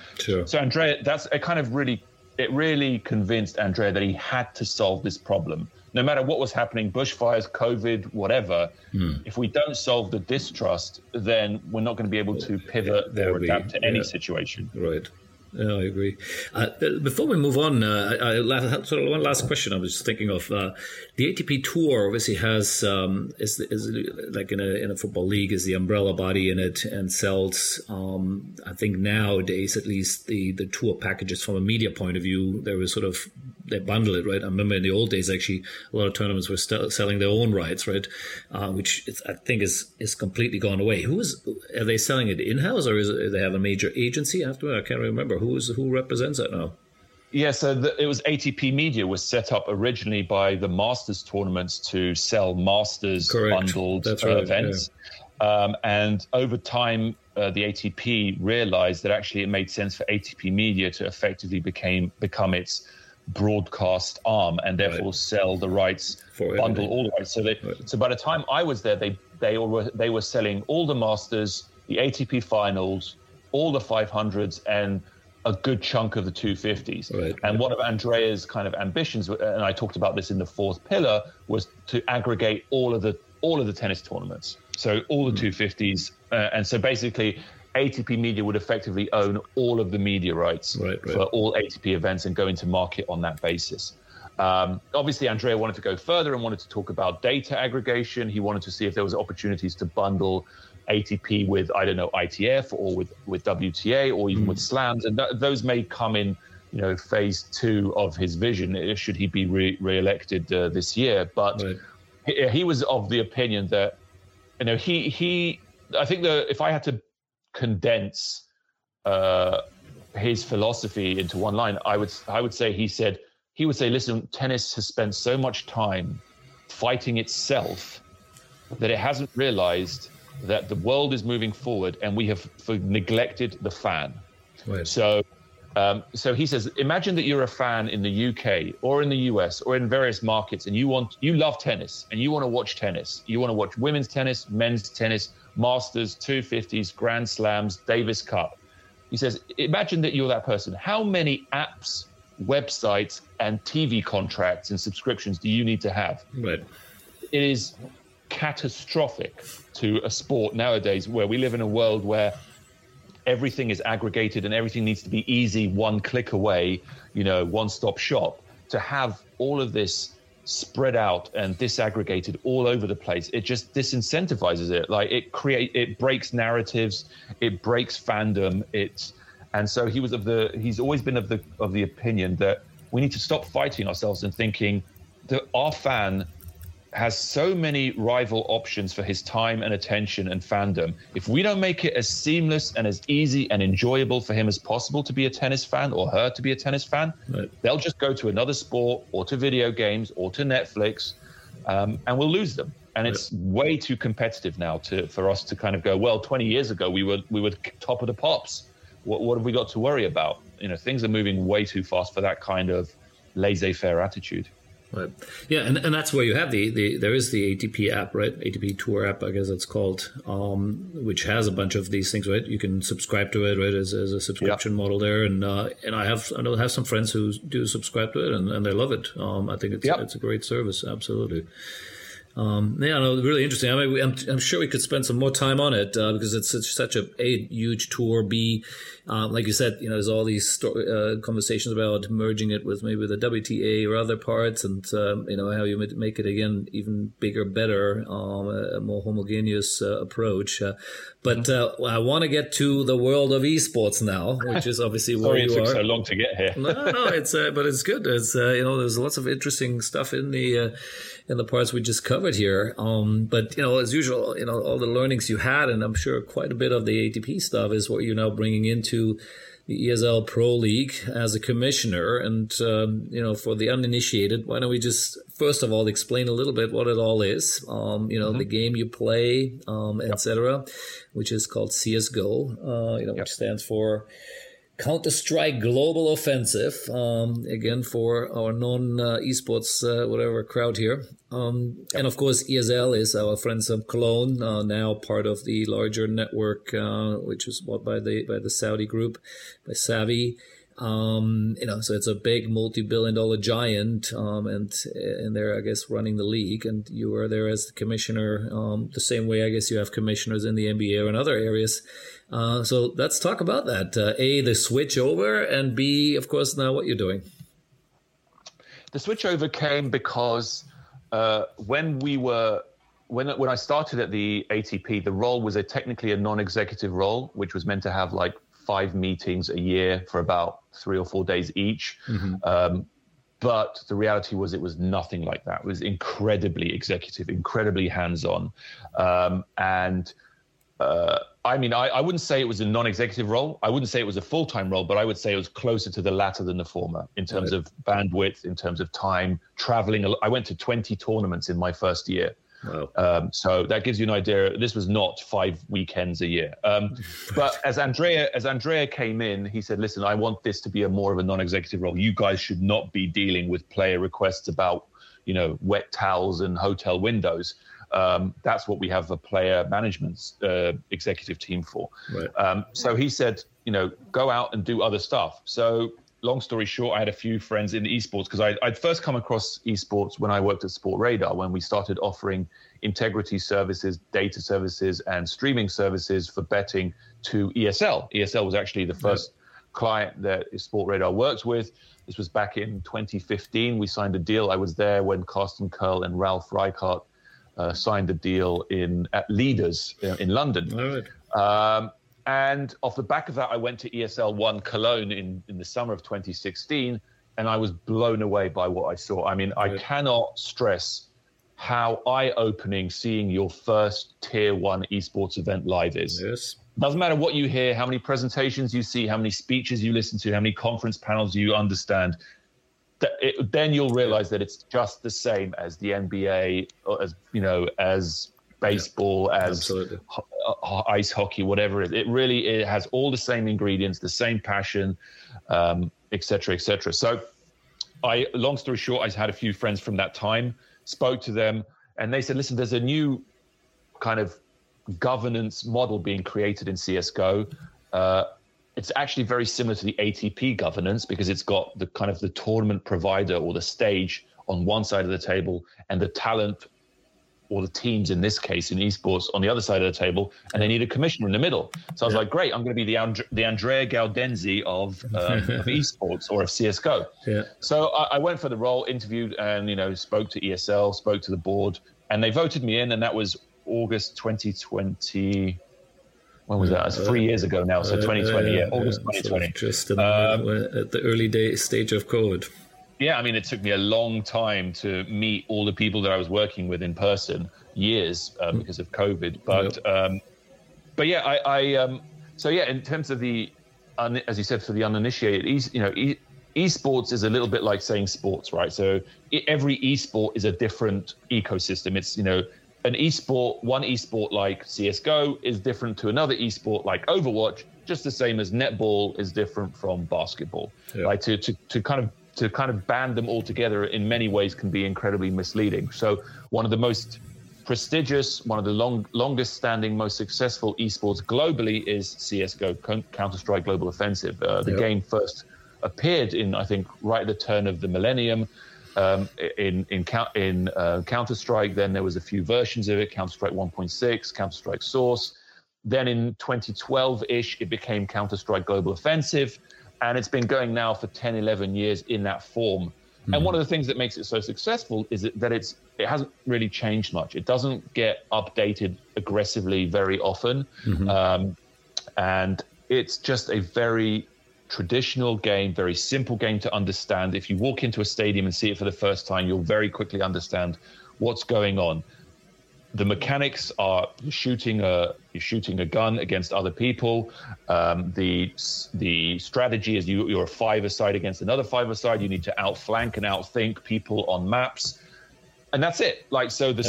so Andrea, it really convinced Andrea that he had to solve this problem. No matter what was happening, bushfires, COVID, whatever, if we don't solve the distrust, then we're not going to be able to pivot or adapt to any situation. Right. No, I agree. Before we move on, I one last question I was just thinking of. The ATP Tour obviously has, is like in a football league, is the umbrella body in it and sells, I think nowadays at least, the tour packages from a media point of view. They bundle it, right? I remember in the old days, actually, a lot of tournaments were selling their own rights, right? Which I think is completely gone away. Are they selling it in-house, or they have a major agency afterward? I can't remember. Who represents it now? Yeah, so it was ATP Media was set up originally by the Masters tournaments to sell Masters bundled events. Yeah. And over time, the ATP realized that actually it made sense for ATP Media to effectively become its broadcast arm, and therefore sell the rights, bundle all the rights. So so by the time I was there, they were selling all the Masters, the ATP Finals, all the 500s, and a good chunk of the 250s. And one of Andrea's kind of ambitions, and I talked about this in the fourth pillar, was to aggregate all of the tennis tournaments. So all the 250s, and so basically, ATP Media would effectively own all of the media rights for all ATP events and go into market on that basis. Obviously, Andrea wanted to go further and wanted to talk about data aggregation. He wanted to see if there was opportunities to bundle ATP with, ITF or with WTA or even with slams. And those may come in, phase two of his vision, should he be re-elected this year. But he was of the opinion that, I think that if I had to condense his philosophy into one line, I would say he would say, listen, tennis has spent so much time fighting itself that it hasn't realized that the world is moving forward and we have neglected the fan. So he says, imagine that you're a fan in the UK or in the US or in various markets, and you love tennis and you want to watch tennis. You want to watch women's tennis, men's tennis, Masters, 250s, Grand Slams, Davis Cup. He says, imagine that you're that person. How many apps, websites, and TV contracts and subscriptions do you need to have? Right. It is catastrophic to a sport nowadays, where we live in a world where everything is aggregated and everything needs to be easy, one click away, one-stop shop. To have all of this spread out and disaggregated all over the place, it just disincentivizes it. Like it breaks narratives, it breaks fandom. And so he's always been of the opinion that we need to stop fighting ourselves and thinking that our fan has so many rival options for his time and attention and fandom. If we don't make it as seamless and as easy and enjoyable for him as possible to be a tennis fan or her to be a tennis fan, right, they'll just go to another sport or to video games or to Netflix, and we'll lose them. And it's way too competitive now for us to kind of go, well, 20 years ago, we were top of the pops. What have we got to worry about? You know, things are moving way too fast for that kind of laissez-faire attitude. Right. Yeah, and that's where you have there is the ATP app, right? ATP Tour app, I guess it's called, which has a bunch of these things, right? You can subscribe to it, right, as a subscription model there, and I know I have some friends who do subscribe to it, and they love it. I think it's a great service, absolutely. Really interesting. I mean, I'm sure we could spend some more time on it because it's such a huge tour. B, like you said, you know, there's all these conversations about merging it with maybe the WTA or other parts, and you know, how you make it again even bigger, better, a more homogeneous approach. But I want to get to the world of esports now, which is obviously where you are. Sorry, it took so long to get here. No, it's but it's good. It's you know, there's lots of interesting stuff in the parts we just covered here. But, you know, as usual, you know, all the learnings you had, and I'm sure quite a bit of the ATP stuff is what you're now bringing into the ESL Pro League as a commissioner. And, you know, for the uninitiated, why don't we just, first of all, explain a little bit what it all is, you know, the game you play, et cetera, which is called CSGO, you know, which stands for Counter Strike Global Offensive, again for our non esports whatever crowd here, and of course ESL is our friends from Cologne, now part of the larger network, which is bought by the Saudi group, by Savi. You know, so it's a big multi-billion-dollar giant, and they're, I guess, running the league. And you were there as the commissioner, the same way I guess you have commissioners in the NBA and other areas. So let's talk about that. A, the switch over, and B, of course, now what you're doing. The switch over came because when I started at the ATP, the role was technically a non-executive role, which was meant to have like 5 meetings a year for about 3 or 4 days each. Mm-hmm. But the reality was it was nothing like that. It was incredibly executive, incredibly hands-on. I mean, I wouldn't say it was a non-executive role. I wouldn't say it was a full-time role, but I would say it was closer to the latter than the former in terms of bandwidth, in terms of time, traveling. I went to 20 tournaments in my first year. Wow. So that gives you an idea. This was not 5 weekends a year. But as Andrea came in, he said, listen, I want this to be more of a non-executive role. You guys should not be dealing with player requests about, you know, wet towels and hotel windows. That's what we have a player management executive team for. Right. So he said, you know, go out and do other stuff. So long story short, I had a few friends in esports because I'd first come across esports when I worked at Sportradar, when we started offering integrity services, data services, and streaming services for betting to ESL. ESL was actually the first client that Sportradar worked with. This was back in 2015. We signed a deal. I was there when Carsten Curl and Ralph Reichart signed a deal at Leaders in London. Right. And off the back of that, I went to ESL 1 Cologne in the summer of 2016, and I was blown away by what I saw. I mean, I cannot stress how eye-opening seeing your first Tier 1 esports event live is. Yes. Doesn't matter what you hear, how many presentations you see, how many speeches you listen to, how many conference panels you understand, then you'll realize that it's just the same as the NBA, as, you know, as baseball, as ice hockey, whatever it is. It has all the same ingredients, the same passion, et cetera, et cetera. So long story short, I had a few friends from that time, spoke to them, and they said, listen, there's a new kind of governance model being created in CSGO. It's actually very similar to the ATP governance because it's got the kind of the tournament provider or the stage on one side of the table and the talent or the teams in this case in esports on the other side of the table, and they need a commissioner in the middle. So I was like, great, I'm going to be the Andrea Gaudenzi of esports or of CSGO. Yeah. So I went for the role, interviewed, and spoke to ESL, spoke to the board, and they voted me in, and that was August 2020. When was that? That's 3 years ago now. So 2020, August 2020. So just at the early stage of COVID. Yeah, I mean, it took me a long time to meet all the people that I was working with in person, years because of COVID. But I in terms of the, as you said, for the uninitiated, esports is a little bit like saying sports, right? So every esport is a different ecosystem. It's, an esport, one esport like CSGO is different to another esport like Overwatch, just the same as netball is different from basketball. Yeah. Right? To kind of band them all together in many ways can be incredibly misleading. So one of the most prestigious, one of the longest standing, most successful esports globally is CSGO, Counter Strike Global Offensive. The game first appeared in, I think, right at the turn of the millennium. In Counter-Strike, then there was a few versions of it, Counter-Strike 1.6, Counter-Strike Source. Then in 2012-ish, it became Counter-Strike Global Offensive, and it's been going now for 10, 11 years in that form. Mm-hmm. And one of the things that makes it so successful is that it hasn't really changed much. It doesn't get updated aggressively very often, and it's just a very traditional game, very simple game to understand. If you walk into a stadium and see it for the first time, you'll very quickly understand what's going on. The mechanics are you're shooting a gun against other people. The strategy is you're a five-a-side against another five-a-side. You need to outflank and outthink people on maps, and that's it. Like, so the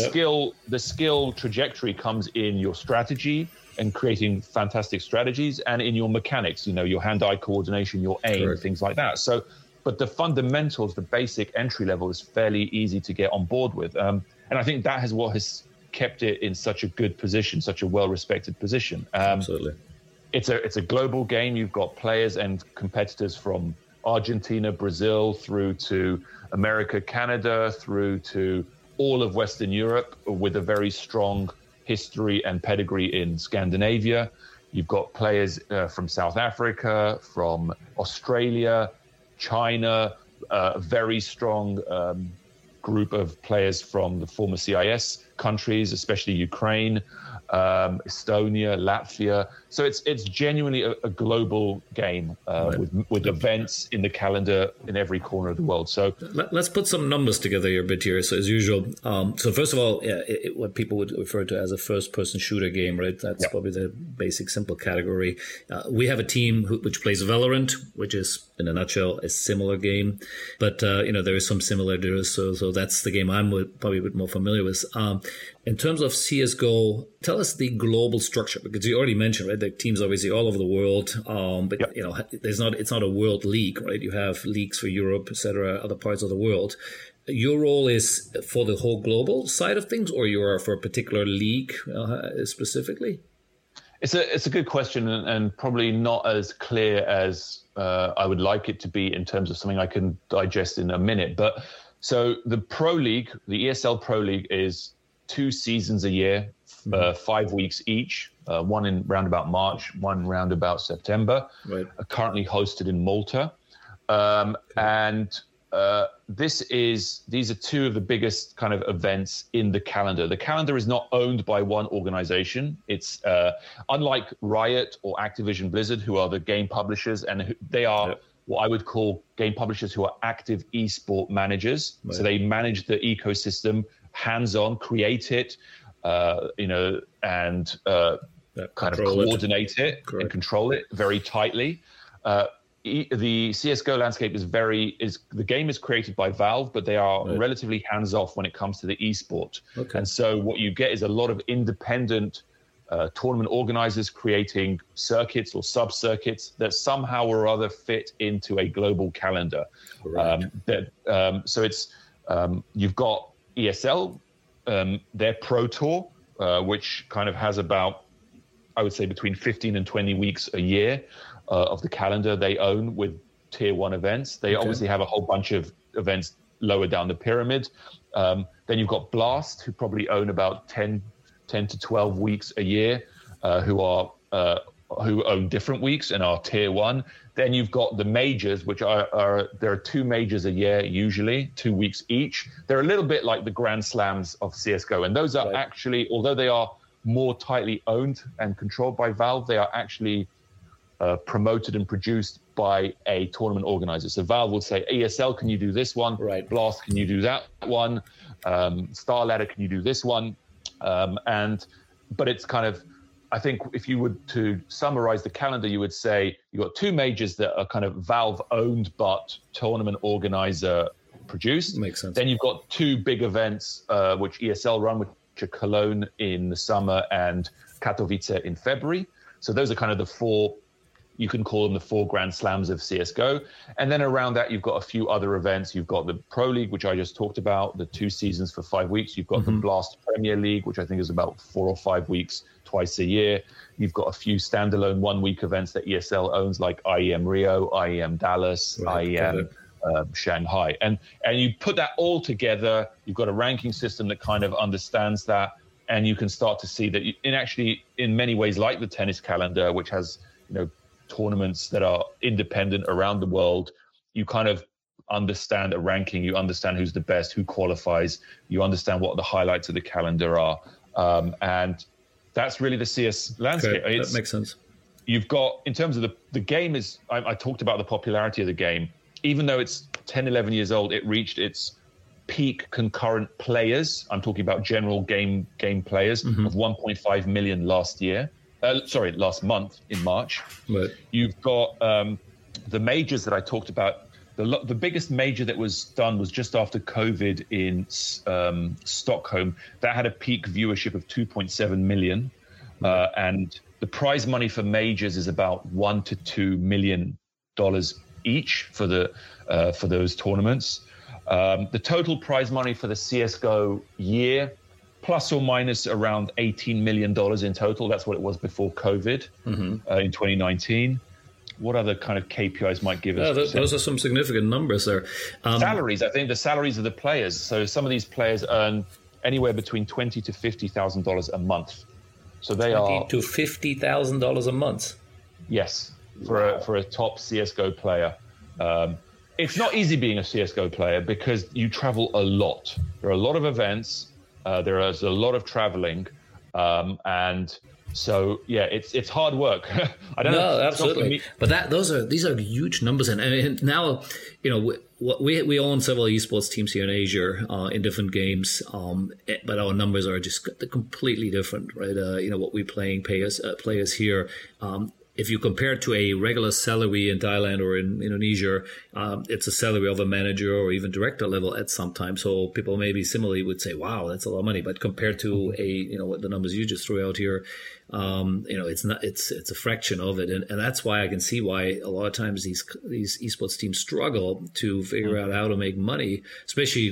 skill trajectory comes in your strategy and creating fantastic strategies, and in your mechanics, your hand-eye coordination, your aim, things like that. So, but the fundamentals, the basic entry level is fairly easy to get on board with. And I think that is what has kept it in such a good position, such a well-respected position. Absolutely. It's a global game. You've got players and competitors from Argentina, Brazil, through to America, Canada, through to all of Western Europe, with a very strong history and pedigree in Scandinavia. You've got players from South Africa, from Australia, China, a very strong group of players from the former CIS countries, especially Ukraine, Estonia, Latvia. So it's genuinely a global game with events in the calendar in every corner of the world. So let's put some numbers together here a bit here. So as usual, so first of all, what people would refer to as a first-person shooter game, right? That's probably the basic simple category. We have a team which plays Valorant, which is in a nutshell a similar game, but there is some similarities. So that's the game I'm probably a bit more familiar with. In terms of CSGO, tell us the global structure, because you already mentioned, right, the teams obviously all over the world, but it's not a world league, right? You have leagues for Europe, etc., other parts of the world. Your role is for the whole global side of things, or you are for a particular league specifically? It's a good question, and probably not as clear as I would like it to be in terms of something I can digest in a minute. But so the Pro League, the ESL Pro League, is 2 seasons a year, 5 weeks each, one in roundabout March, one roundabout September, currently hosted in Malta. And these are 2 of the biggest kind of events in the calendar. The calendar is not owned by one organization. It's unlike Riot or Activision Blizzard, who are the game publishers, and they are what I would call game publishers who are active esport managers. Right. So they manage the ecosystem hands-on, create it, and kind of coordinate it and control it very tightly. The CSGO landscape is the game is created by Valve, but they are relatively hands-off when it comes to the esport. Okay. And so what you get is a lot of independent tournament organizers creating circuits or sub-circuits that somehow or other fit into a global calendar. So it's you've got ESL, their Pro Tour, which kind of has about, I would say, between 15 and 20 weeks a year of the calendar they own with Tier 1 events. They obviously have a whole bunch of events lower down the pyramid. Then you've got Blast, who probably own about 10 to 12 weeks a year, who own different weeks and are tier one. Then you've got the majors, which are there are two majors a year, usually 2 weeks each. They're a little bit like the Grand Slams of CSGO. And those are actually, although they are more tightly owned and controlled by Valve, they are actually promoted and produced by a tournament organizer. So Valve will say, ESL, can you do this one? Right. Blast, can you do that one? Star Ladder, can you do this one? But it's kind of, I think if you would to summarize the calendar, you would say you've got two majors that are kind of Valve owned, but tournament organizer produced. Makes sense. Then you've got two big events, which ESL run, which are Cologne in the summer and Katowice in February. So those are kind of the four, you can call them the four Grand Slams of CSGO. And then around that, you've got a few other events. You've got the Pro League, which I just talked about, the 2 seasons for 5 weeks. You've got the Blast Premier League, which I think is about 4 or 5 weeks, twice a year. You've got a few standalone 1 week events that ESL owns, like IEM Rio, IEM Dallas, IEM Shanghai. And you put that all together, you've got a ranking system that kind of understands that. And you can start to see that in many ways, like the tennis calendar, which has, tournaments that are independent around the world, you kind of understand a ranking, you understand who's the best, who qualifies, you understand what the highlights of the calendar are. And that's really the CS landscape. Okay, that makes sense. You've got, in terms of the game is, I talked about the popularity of the game. Even though it's 10, 11 years old, it reached its peak concurrent players. I'm talking about general game players of 1.5 million last year. Last month in March. Right. You've got the majors that I talked about. The biggest major that was done was just after COVID in Stockholm. That had a peak viewership of 2.7 million. And the prize money for majors is about $1 to $2 million each for those tournaments. The total prize money for the CSGO year, plus or minus around $18 million in total. That's what it was before COVID in 2019. What other kind of KPIs might give us? Those are some significant numbers there. Salaries, I think the salaries of the players. So some of these players earn anywhere between $20,000 to $50,000 a month. So they are... $20,000 to $50,000 a month? Yes, for a top CSGO player. It's not easy being a CSGO player because you travel a lot. There are a lot of events... there is a lot of traveling, and so it's hard work. I don't know. Absolutely. But these are huge numbers, and now we own several esports teams here in Asia in different games, but our numbers are just completely different, right? What we're players here. If you compare it to a regular salary in Thailand or in Indonesia, it's a salary of a manager or even director level at some time. So people maybe similarly would say, wow, that's a lot of money. But compared to what the numbers you just threw out here, it's a fraction of it. And that's why I can see why a lot of times these esports teams struggle to figure out how to make money, especially,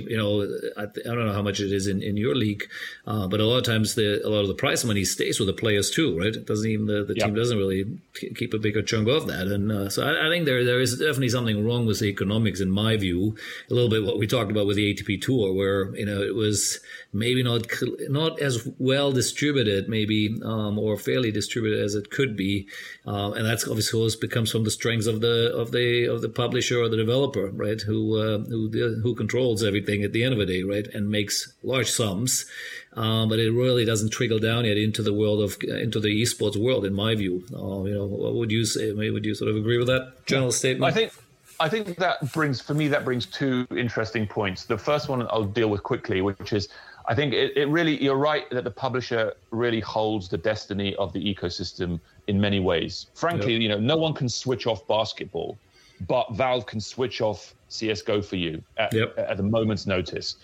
I don't know how much it is in your league, but a lot of times a lot of the prize money stays with the players too, right? It doesn't even, the team doesn't really keep a bigger chunk of that. And so I think there is definitely something wrong with the economics, in my view, a little bit what we talked about with the ATP Tour, where, it was maybe not as well distributed, maybe, or fairly distributed as it could be, and that's obviously always comes from the strengths of the publisher or the developer, right? Who controls everything at the end of the day, right? And makes large sums, but it really doesn't trickle down yet into the world into the esports world, in my view. What would you say? Maybe would you sort of agree with that general statement? I think that brings two interesting points. The first one I'll deal with quickly, which is, I think it really, you're right that the publisher really holds the destiny of the ecosystem in many ways. Frankly, no one can switch off basketball, but Valve can switch off CSGO for you at a moment's notice.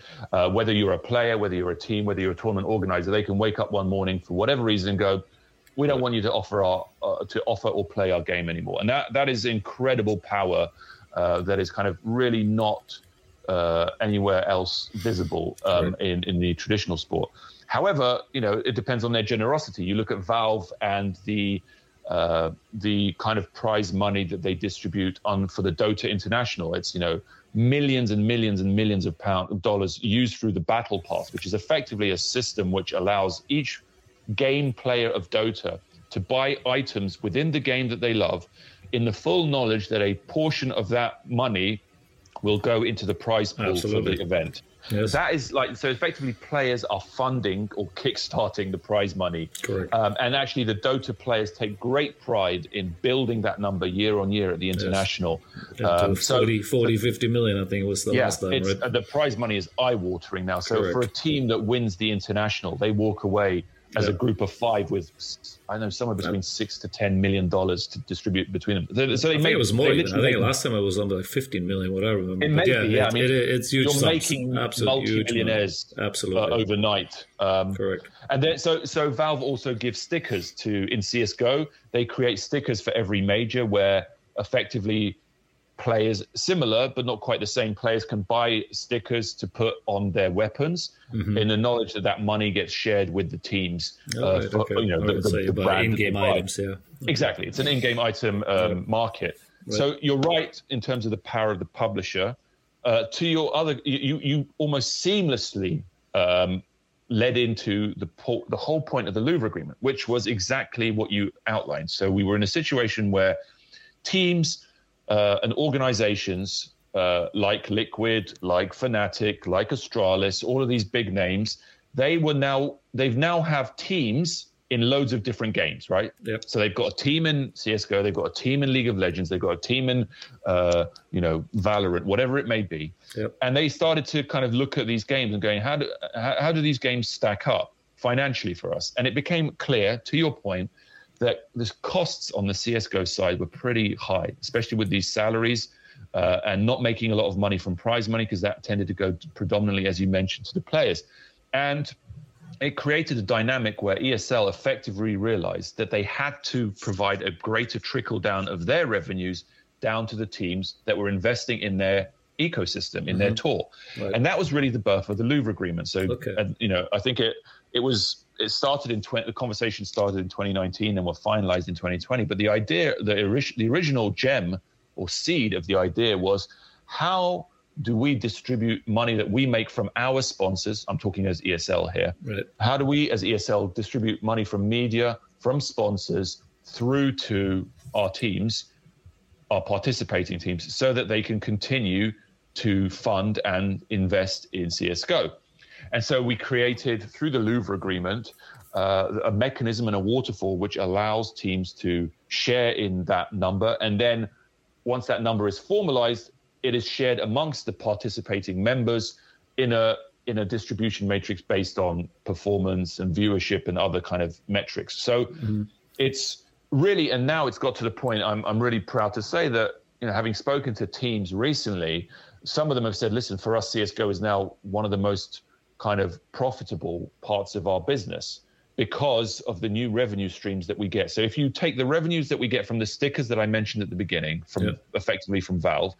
Whether you're a player, whether you're a team, whether you're a tournament organizer, they can wake up one morning for whatever reason and go, we don't want you to offer or play our game anymore. And that is incredible power that is kind of really not... anywhere else visible in the traditional sport. However, it depends on their generosity. You look at Valve and the the kind of prize money that they distribute on for the Dota International. It's, you know, millions and millions and millions of dollars used through the battle pass, which is effectively a system which allows each game player of Dota to buy items within the game that they love, in the full knowledge that a portion of that money will go into the prize pool for the event. Yes. That is like, so effectively players are funding or kickstarting the prize money. Correct. And actually the Dota players take great pride in building that number year on year at the international. Yes. So 40, 50 million, I think it was the last time, right? The prize money is eye-watering now. So Correct. For a team that wins the international, they walk away as a group of five with, I know, somewhere between $6 to $10 million to distribute between them. So they made, it was more. I think last time it was under like 15 million, what I remember. It may be, I mean, it's huge. You're making multi-millionaires overnight. Correct. And then, so Valve also gives stickers to, in CSGO, they create stickers for every major where effectively players, similar but not quite the same players, can buy stickers to put on their weapons, in the knowledge that that money gets shared with the teams. You know, the brand in-game items. Exactly, it's an in-game item market. Right. So you're right in terms of the power of the publisher. To your other, you almost seamlessly led into the whole point of the Louvre Agreement, which was exactly what you outlined. So we were in a situation where teams. And organizations like Liquid, like Fnatic, like Astralis, all of these big names, they've now have teams in loads of different games, right? Yep. So they've got a team in CS:GO, they've got a team in League of Legends, they've got a team in Valorant, whatever it may be. Yep. And they started to kind of look at these games and going, how do these games stack up financially for us? And it became clear, to your point, that the costs on the CSGO side were pretty high, especially with these salaries and not making a lot of money from prize money, because that tended to go predominantly, as you mentioned, to the players. And it created a dynamic where ESL effectively realized that they had to provide a greater trickle down of their revenues down to the teams that were investing in their ecosystem, in their tour. Right. And that was really the birth of the Louvre Agreement. So, I think the conversation started in 2019 and were finalized in 2020. But the idea, the original gem or seed of the idea was, how do we distribute money that we make from our sponsors? I'm talking as ESL here. Right. How do we as ESL distribute money from media, from sponsors, through to our teams, our participating teams, so that they can continue to fund and invest in CSGO? And so we created, through the Louvre Agreement, a mechanism and a waterfall which allows teams to share in that number. And then once that number is formalized, it is shared amongst the participating members in a distribution matrix based on performance and viewership and other kind of metrics. So it's really, and now it's got to the point, I'm really proud to say that, you know, having spoken to teams recently, some of them have said, listen, for us, CSGO is now one of the most kind of profitable parts of our business because of the new revenue streams that we get. So if you take the revenues that we get from the stickers that I mentioned at the beginning, from effectively from Valve,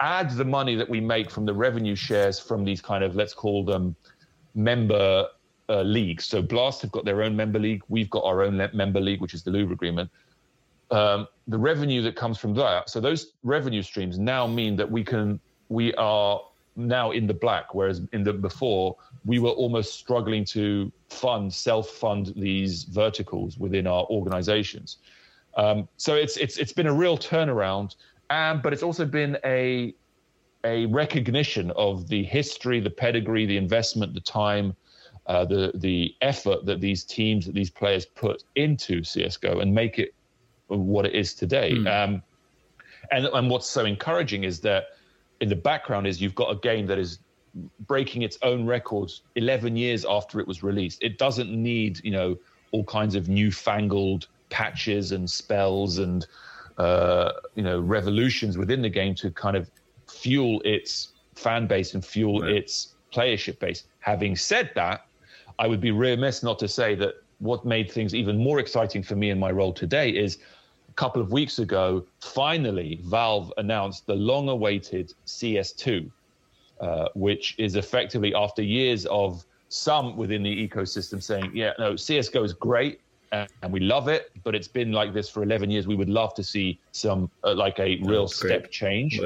add the money that we make from the revenue shares from these kind of, let's call them member leagues. So Blast have got their own member league. We've got our own member league, which is the Louvre Agreement. The revenue that comes from that. So those revenue streams now mean that we are now in the black, whereas before we were almost struggling to self-fund these verticals within our organizations. So it's been a real turnaround, but it's also been a recognition of the history, the pedigree, the investment, the time, the effort that these teams, that these players put into CSGO and make it what it is today. And what's so encouraging is that in the background is you've got a game that is breaking its own records 11 years after it was released. It doesn't need, you know, all kinds of newfangled patches and spells and, revolutions within the game to kind of fuel its fan base and fuel its playership base. Having said that, I would be remiss not to say that what made things even more exciting for me in my role today is, a couple of weeks ago, finally, Valve announced the long-awaited CS2, which is effectively, after years of some within the ecosystem saying, yeah, no, CSGO is great, and we love it, but it's been like this for 11 years. We would love to see some like a real step change,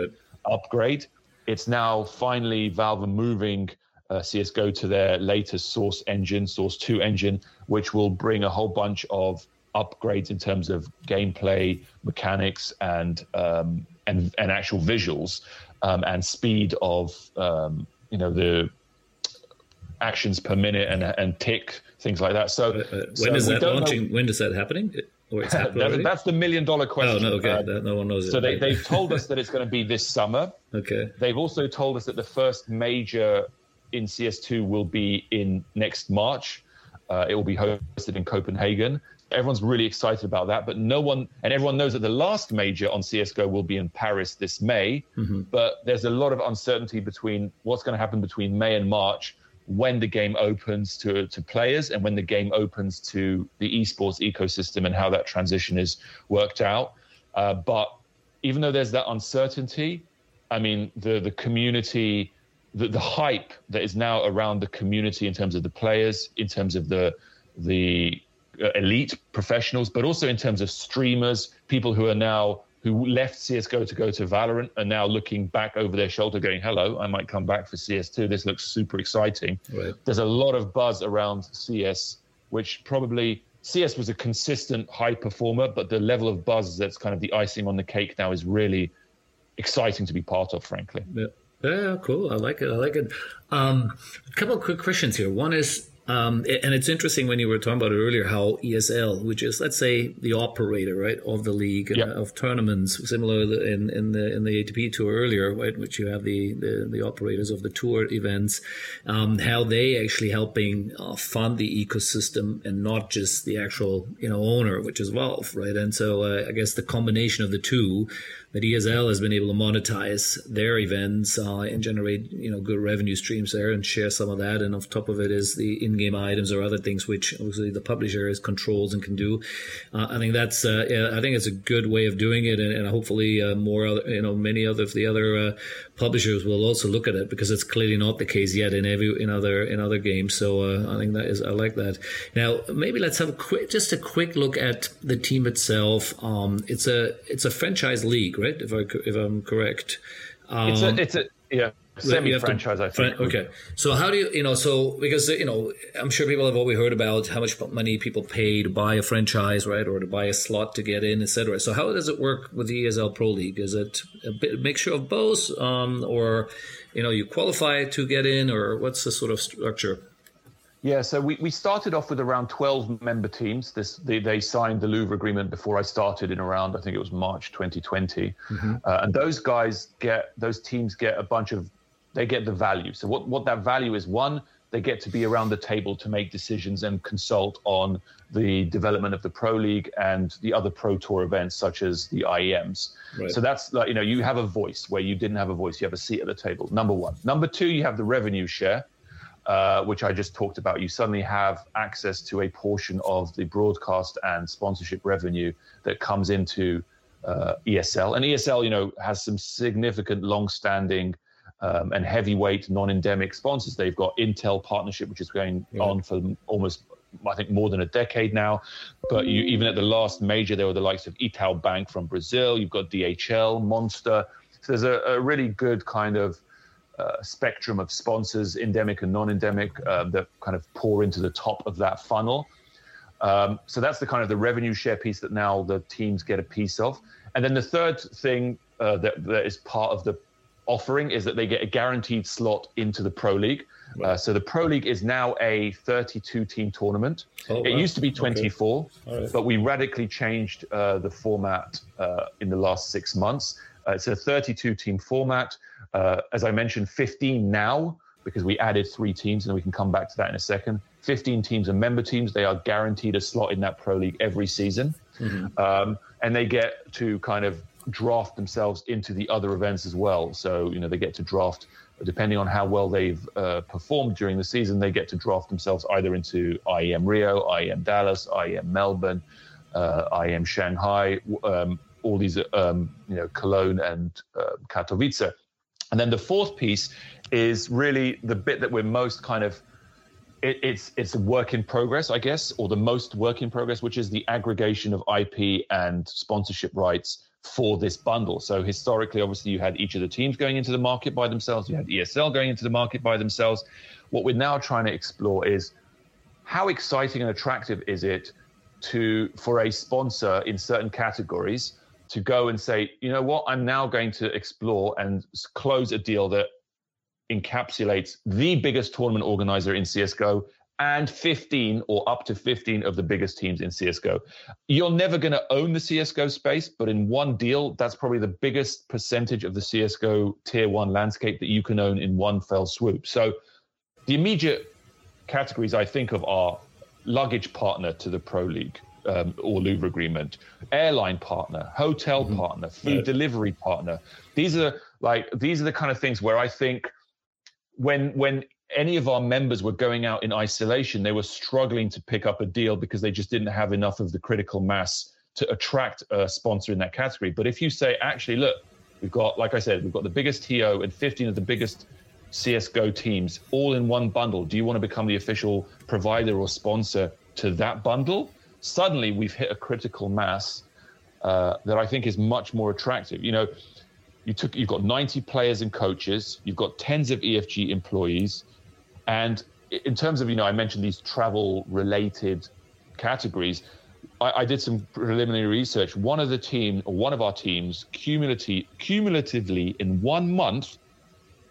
upgrade. It's now finally Valve moving CSGO to their latest Source engine, Source 2 engine, which will bring a whole bunch of upgrades in terms of gameplay, mechanics, and actual visuals, and speed of the actions per minute and tick, things like that. So when is that launching? When is that happening? That's the $1 million question. Oh, no, okay. No one knows. So they've told us that it's going to be this summer. Okay. They've also told us that the first major in CS2 will be in next March. It will be hosted in Copenhagen. Everyone's really excited about that, but everyone knows that the last major on CSGO will be in Paris this May, but there's a lot of uncertainty between what's going to happen between May and March, when the game opens to players and when the game opens to the esports ecosystem, and how that transition is worked out. But even though there's that uncertainty, I mean, the community, the hype that is now around the community in terms of the players, in terms of the elite professionals, but also in terms of streamers, people who left CSGO to go to Valorant are now looking back over their shoulder going, hello, I might come back for CS2. This looks super exciting. Right. There's a lot of buzz around CS, which probably CS was a consistent high performer, but the level of buzz that's kind of the icing on the cake now is really exciting to be part of, frankly. Yeah, cool. I like it. A couple of quick questions here. One is, and it's interesting when you were talking about it earlier, how ESL, which is, let's say, the operator, right, of the league, of tournaments, similar in the ATP Tour earlier, right, which you have the operators of the tour events, how they actually helping fund the ecosystem and not just the actual owner, which is Valve, right? And so I guess the combination of the two, that ESL has been able to monetize their events and generate good revenue streams there and share some of that. And on top of it is the in-game items or other things, which obviously the publisher controls and can do. I think it's a good way of doing it, and hopefully more other, many other of the other publishers will also look at it, because it's clearly not the case yet in other games. So I think that is, I like that. Now maybe let's have a quick look at the team itself. It's a franchise league, right? If I'm correct, it's a semi-franchise, I think. Okay, so how do you because I'm sure people have already heard about how much money people pay to buy a franchise, right, or to buy a slot to get in, etc. So how does it work with the ESL Pro League? Is it a mixture of both, or you qualify to get in, or what's the sort of structure? Yeah, so we started off with around 12 member teams. They signed the Louvre agreement before I started in around, I think it was March 2020. And those teams get a bunch of, they get the value. So what that value is, one, they get to be around the table to make decisions and consult on the development of the Pro League and the other Pro Tour events, such as the IEMs. Right. So that's like, you have a voice where you didn't have a voice. You have a seat at the table, number one. Number two, you have the revenue share, which I just talked about. You suddenly have access to a portion of the broadcast and sponsorship revenue that comes into ESL. And ESL, has some significant long-standing and heavyweight non-endemic sponsors. They've got Intel partnership, which is going on for almost, I think, more than a decade now. But even at the last major, there were the likes of Itaú Bank from Brazil. You've got DHL, Monster. So there's a really good kind of spectrum of sponsors, endemic and non-endemic, that kind of pour into the top of that funnel. So that's the kind of the revenue share piece that now the teams get a piece of. And then the third thing that is part of the offering is that they get a guaranteed slot into the Pro League. Right. So the Pro League is now a 32-team tournament. It used to be 24, right, but we radically changed the format in the last 6 months. It's a 32-team format. As I mentioned, 15 now, because we added 3 teams, and we can come back to that in a second. 15 teams are member teams. They are guaranteed a slot in that Pro League every season. And they get to kind of draft themselves into the other events as well. So, they get to draft, depending on how well they've performed during the season, they get to draft themselves either into IEM Rio, IEM Dallas, IEM Melbourne, IEM Shanghai, all these, Cologne and Katowice. And then the fourth piece is really the bit that we're most kind of it's a work in progress, I guess, or the most work in progress, which is the aggregation of IP and sponsorship rights for this bundle. So historically, obviously, you had each of the teams going into the market by themselves. You had ESL going into the market by themselves. What we're now trying to explore is how exciting and attractive is it for a sponsor in certain categories to go and say, you know what, I'm now going to explore and close a deal that encapsulates the biggest tournament organizer in CSGO and 15 or up to 15 of the biggest teams in CSGO. You're never going to own the CSGO space, but in one deal, that's probably the biggest percentage of the CSGO tier one landscape that you can own in one fell swoop. So the immediate categories I think of are luggage partner to the Pro League or Louvre agreement, airline partner, hotel partner, food delivery partner. These are the kind of things where I think when any of our members were going out in isolation, they were struggling to pick up a deal because they just didn't have enough of the critical mass to attract a sponsor in that category. But if you say, actually, look, we've got, like I said, we've got the biggest TO and 15 of the biggest CSGO teams all in one bundle. Do you want to become the official provider or sponsor to that bundle? Suddenly we've hit a critical mass that I think is much more attractive. You know, you've got 90 players and coaches, you've got tens of EFG employees. And in terms of, you know, I mentioned these travel related categories. I did some preliminary research. One of our teams cumulatively in 1 month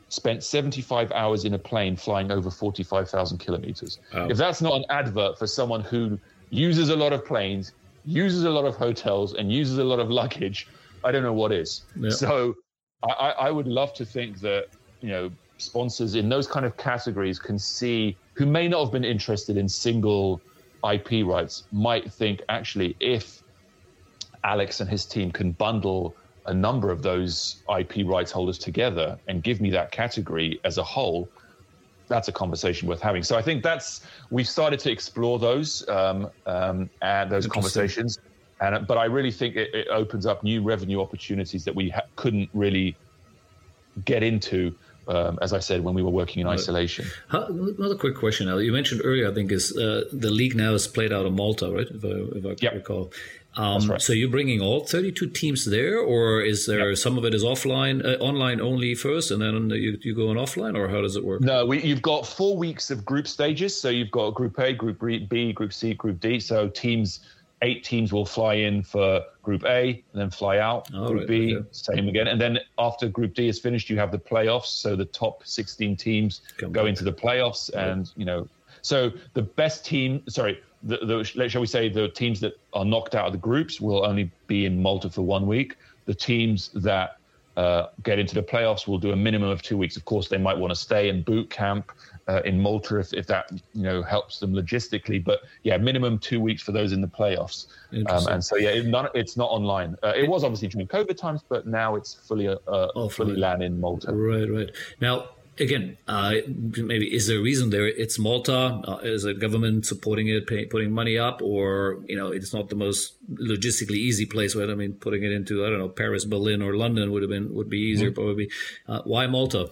spent 75 hours in a plane flying over 45,000 kilometers. Oh. If that's not an advert for someone who uses a lot of planes, uses a lot of hotels, and uses a lot of luggage, I don't know what is. Yeah. So I would love to think that, you know, sponsors in those kind of categories can see, who may not have been interested in single IP rights, might think, actually, if Alex and his team can bundle a number of those IP rights holders together and give me that category as a whole, that's a conversation worth having. So I think we've started to explore those conversations. But I really think it opens up new revenue opportunities that we couldn't really get into, as I said, when we were working in isolation. Another quick question, Ali. You mentioned earlier, I think, is the league now is played out of Malta, right? If I recall. That's right. So you're bringing all 32 teams there, or is there some of it is offline, online only first, and then you go on offline, or how does it work? No, you've got 4 weeks of group stages. So you've got Group A, Group B, Group C, Group D. So eight teams will fly in for Group A and then fly out. Group B, same again. And then after Group D is finished, you have the playoffs. So the top 16 teams go into the playoffs, and you know, so the best team. Shall we say the teams that are knocked out of the groups will only be in Malta for 1 week. The teams that get into the playoffs will do a minimum of 2 weeks. Of course, they might want to stay in boot camp in Malta if that, you know, helps them logistically. But yeah, minimum 2 weeks for those in the playoffs. And so yeah, it's not online. It was obviously during COVID times, but now it's fully LAN in Malta. Right. Now, again, maybe is there a reason there? It's Malta. Is the government supporting it, putting money up, or you know, it's not the most logistically easy place? Right? I mean, putting it into, I don't know, Paris, Berlin, or London would be easier probably. Why Malta?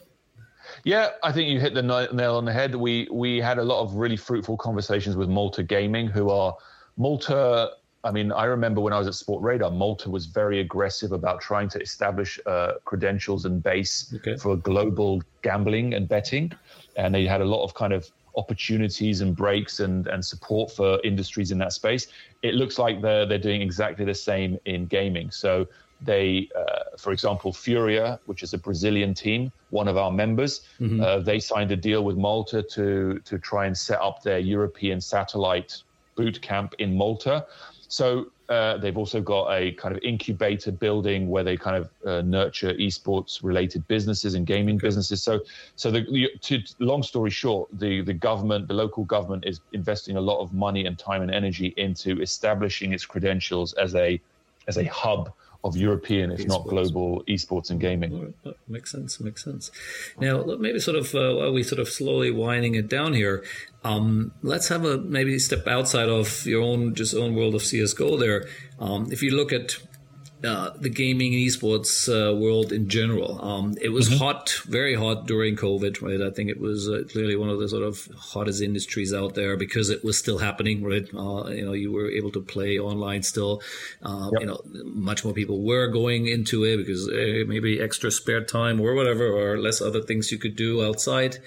Yeah, I think you hit the nail on the head. We had a lot of really fruitful conversations with Malta Gaming, who are Malta. I mean, I remember when I was at Sportradar, Malta was very aggressive about trying to establish credentials and base for global gambling and betting. And they had a lot of kind of opportunities and breaks and support for industries in that space. It looks like they're doing exactly the same in gaming. So they, for example, Furia, which is a Brazilian team, one of our members, they signed a deal with Malta to try and set up their European satellite boot camp in Malta. So they've also got a kind of incubator building where they kind of nurture esports related businesses and gaming businesses. So long story short, the government, the local government, is investing a lot of money and time and energy into establishing its credentials as a hub of European, if not global, esports and gaming. That makes sense. Now, maybe sort of while we sort of slowly winding it down here, let's have a maybe step outside of your own world of CS:GO. There, if you look at the gaming and esports world in general. It was hot, very hot during COVID, right? I think it was clearly one of the sort of hottest industries out there because it was still happening, right? You know, you were able to play online still. You know, much more people were going into it because maybe extra spare time or whatever, or less other things you could do outside.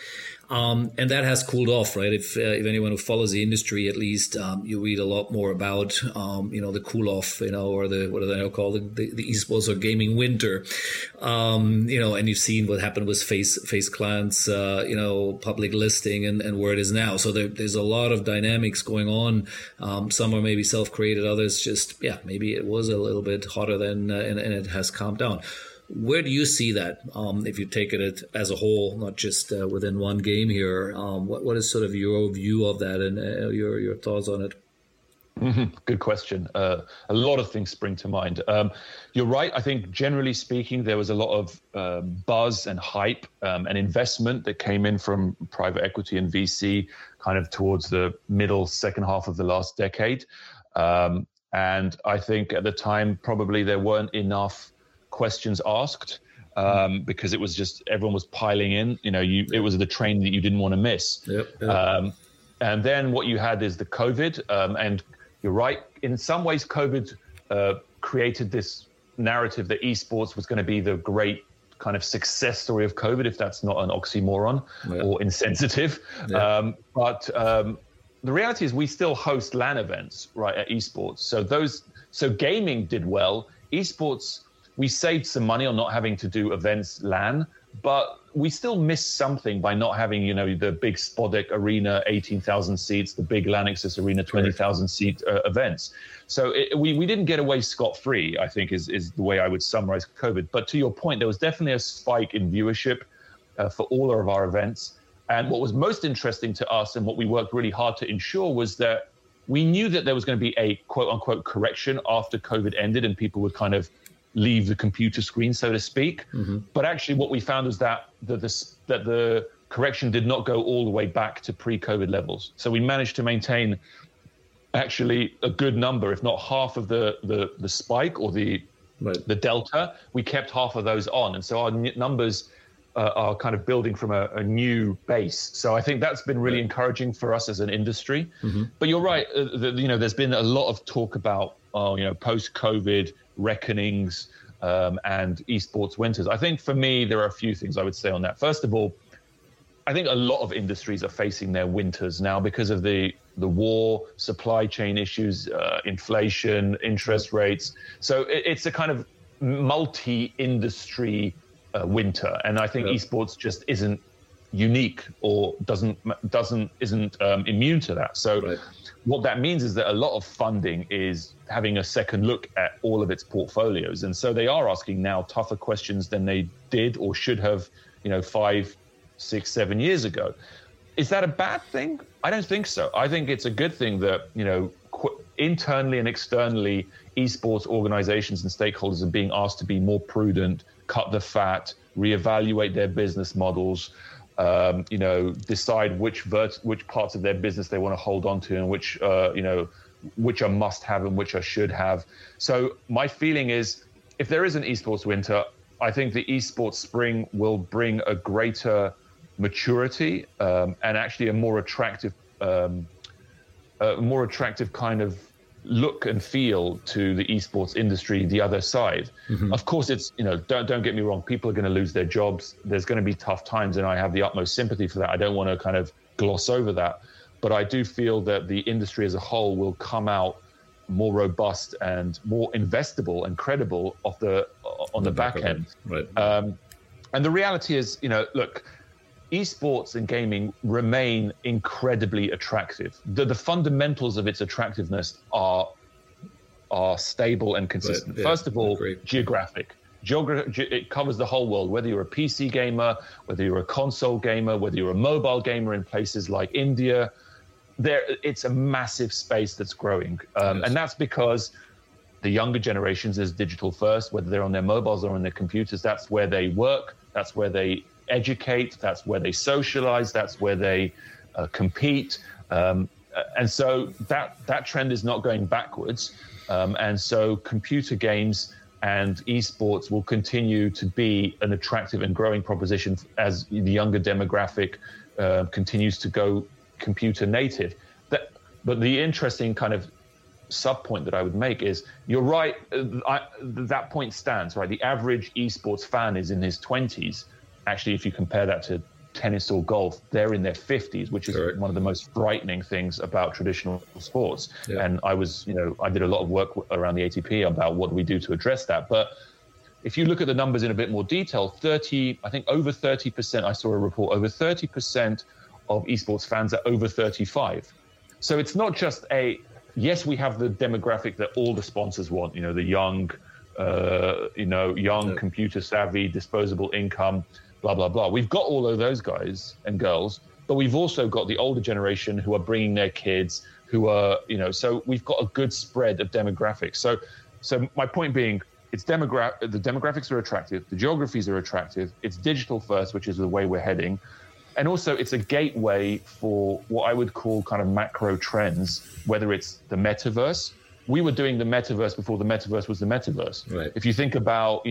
And that has cooled off, right? If anyone who follows the industry, at least, you read a lot more about, you know, the cool off, you know, or the, what do they call it? The esports or gaming winter. You know, and you've seen what happened with FaZe Clan's, you know, public listing and where it is now. So there's a lot of dynamics going on. Some are maybe self-created, others just, maybe it was a little bit hotter than, and it has calmed down. Where do you see that, if you take it as a whole, not just within one game here? What is sort of your view of that and your thoughts on it? Good question. A lot of things spring to mind. You're right. I think generally speaking, there was a lot of buzz and hype and investment that came in from private equity and VC kind of towards the middle, second half of the last decade. And I think at the time, probably there weren't enough questions asked because it was just everyone was piling in. You know, it was the train that you didn't want to miss. Yep. And then what you had is the COVID. And you're right. In some ways, COVID created this narrative that esports was going to be the great kind of success story of COVID, if that's not an oxymoron or insensitive. But the reality is we still host LAN events, right, at esports. So gaming did well. Esports, we saved some money on not having to do events LAN, but we still missed something by not having, you know, the big Spodek Arena, 18,000 seats, the big Lanxess Arena, 20,000 seat events. So we didn't get away scot-free, I think is the way I would summarize COVID. But to your point, there was definitely a spike in viewership for all of our events. And what was most interesting to us and what we worked really hard to ensure was that we knew that there was going to be a quote unquote correction after COVID ended and people would kind of leave the computer screen, so to speak. But actually what we found was that the correction did not go all the way back to pre-COVID levels. So we managed to maintain actually a good number, if not half of the spike or the delta. We kept half of those on. And so our numbers are kind of building from a new base. So I think that's been really encouraging for us as an industry. But you're right, you know, there's been a lot of talk about, you know, post-COVID reckonings and esports winters. I think for me, there are a few things I would say on that. First of all, I think a lot of industries are facing their winters now because of the war, supply chain issues, inflation, interest rates. So it's a kind of multi-industry winter. And I think esports just isn't unique or isn't immune to that. So what that means is that a lot of funding is having a second look at all of its portfolios. And so they are asking now tougher questions than they did or should have, you know, 5, 6, 7 years ago. Is that a bad thing? I don't think so. I think it's a good thing that, you know, internally and externally, esports organizations and stakeholders are being asked to be more prudent, cut the fat, reevaluate their business models, you know, decide which parts of their business they want to hold on to and which, you know, which are must have and which are should have. So my feeling is if there is an esports winter, I think the esports spring will bring a greater maturity and actually a more attractive kind of look and feel to the esports industry, the other side. Of course, it's, you know, don't get me wrong, people are going to lose their jobs. There's going to be tough times, and I have the utmost sympathy for that. I don't want to kind of gloss over that, but I do feel that the industry as a whole will come out more robust and more investable and credible on the back end. Right. And the reality is, you know, look, esports and gaming remain incredibly attractive. The fundamentals of its attractiveness are stable and consistent. Right, yeah, first of all, geographic. It covers the whole world, whether you're a PC gamer, whether you're a console gamer, whether you're a mobile gamer in places like India. It's a massive space that's growing. And that's because the younger generations is digital first, whether they're on their mobiles or on their computers. That's where they work. That's where they educate, that's where they socialize, that's where they compete. And so that trend is not going backwards. And so computer games and esports will continue to be an attractive and growing proposition as the younger demographic continues to go computer native. But the interesting kind of sub-point that I would make is, you're right, that point stands, right? The average esports fan is in his 20s. Actually, if you compare that to tennis or golf, they're in their 50s, which is correct. One of the most frightening things about traditional sports. Yeah. And I was, I did a lot of work around the ATP about what do we do to address that. But if you look at the numbers in a bit more detail, over 30%, I saw a report, over 30% of esports fans are over 35. So it's not just we have the demographic that all the sponsors want, the young, computer savvy, disposable income, blah, blah, blah. We've got all of those guys and girls, but we've also got the older generation who are bringing their kids, who are, so we've got a good spread of demographics. So my point being, it's the demographics are attractive, the geographies are attractive, it's digital first, which is the way we're heading. And also, it's a gateway for what I would call kind of macro trends, whether it's the metaverse. We were doing the metaverse before the metaverse was the metaverse. Right. If you think about,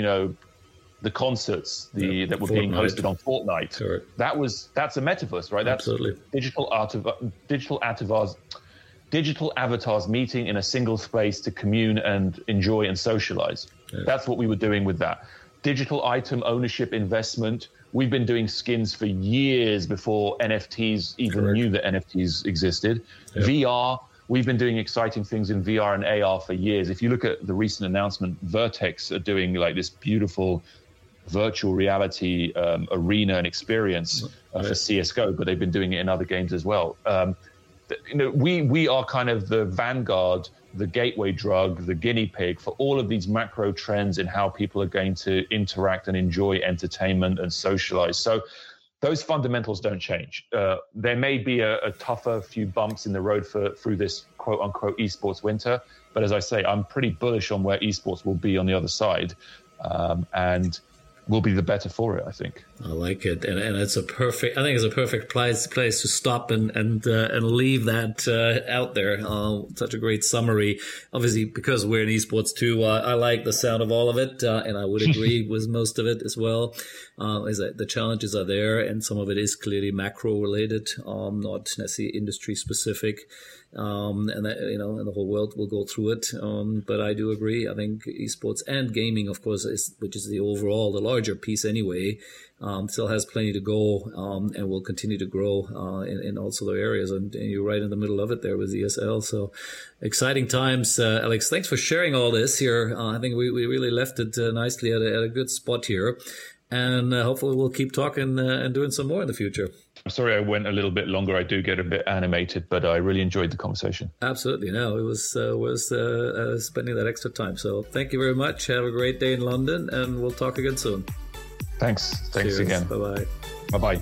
the concerts that were being hosted on Fortnite, right. That's a metaverse, right? That's absolutely. Digital avatars meeting in a single space to commune and enjoy and socialize. Yeah. That's what we were doing with that. Digital item ownership investment. We've been doing skins for years before NFTs even correct. Knew that NFTs existed. Yep. VR, we've been doing exciting things in VR and AR for years. If you look at the recent announcement, Vertex are doing like this beautiful virtual reality arena and experience for CSGO, but they've been doing it in other games as well. We are kind of the vanguard, the gateway drug, the guinea pig for all of these macro trends in how people are going to interact and enjoy entertainment and socialize. So those fundamentals don't change. There may be a tougher few bumps in the road through this quote unquote esports winter. But as I say, I'm pretty bullish on where esports will be on the other side and will be the better for it, I think. I like it. And it's a perfect place to stop and leave that out there. Such a great summary. Obviously, because we're in esports too, I like the sound of all of it, and I would agree with most of it as well. The challenges are there, and some of it is clearly macro-related, not necessarily industry-specific. And the whole world will go through it. But I do agree. I think esports and gaming, of course, which is the larger piece anyway, still has plenty to go, and will continue to grow in all sort of areas. And you're right in the middle of it there with ESL. So exciting times, Alex. Thanks for sharing all this here. I think we really left it nicely at a good spot here. And hopefully we'll keep talking and doing some more in the future. I'm sorry I went a little bit longer. I do get a bit animated, but I really enjoyed the conversation. Absolutely. No, it was worth spending that extra time. So thank you very much. Have a great day in London, and we'll talk again soon. Thanks. Thanks Cheers. Again. Bye-bye. Bye-bye.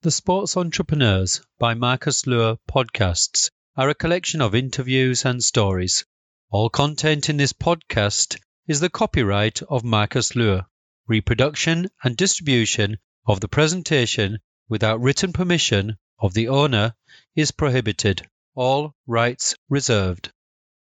The Sports Entrepreneurs by Marcus Lure podcasts are a collection of interviews and stories. All content in this podcast is the copyright of Marcus Lure. Reproduction and distribution of the presentation without written permission of the owner is prohibited. All rights reserved.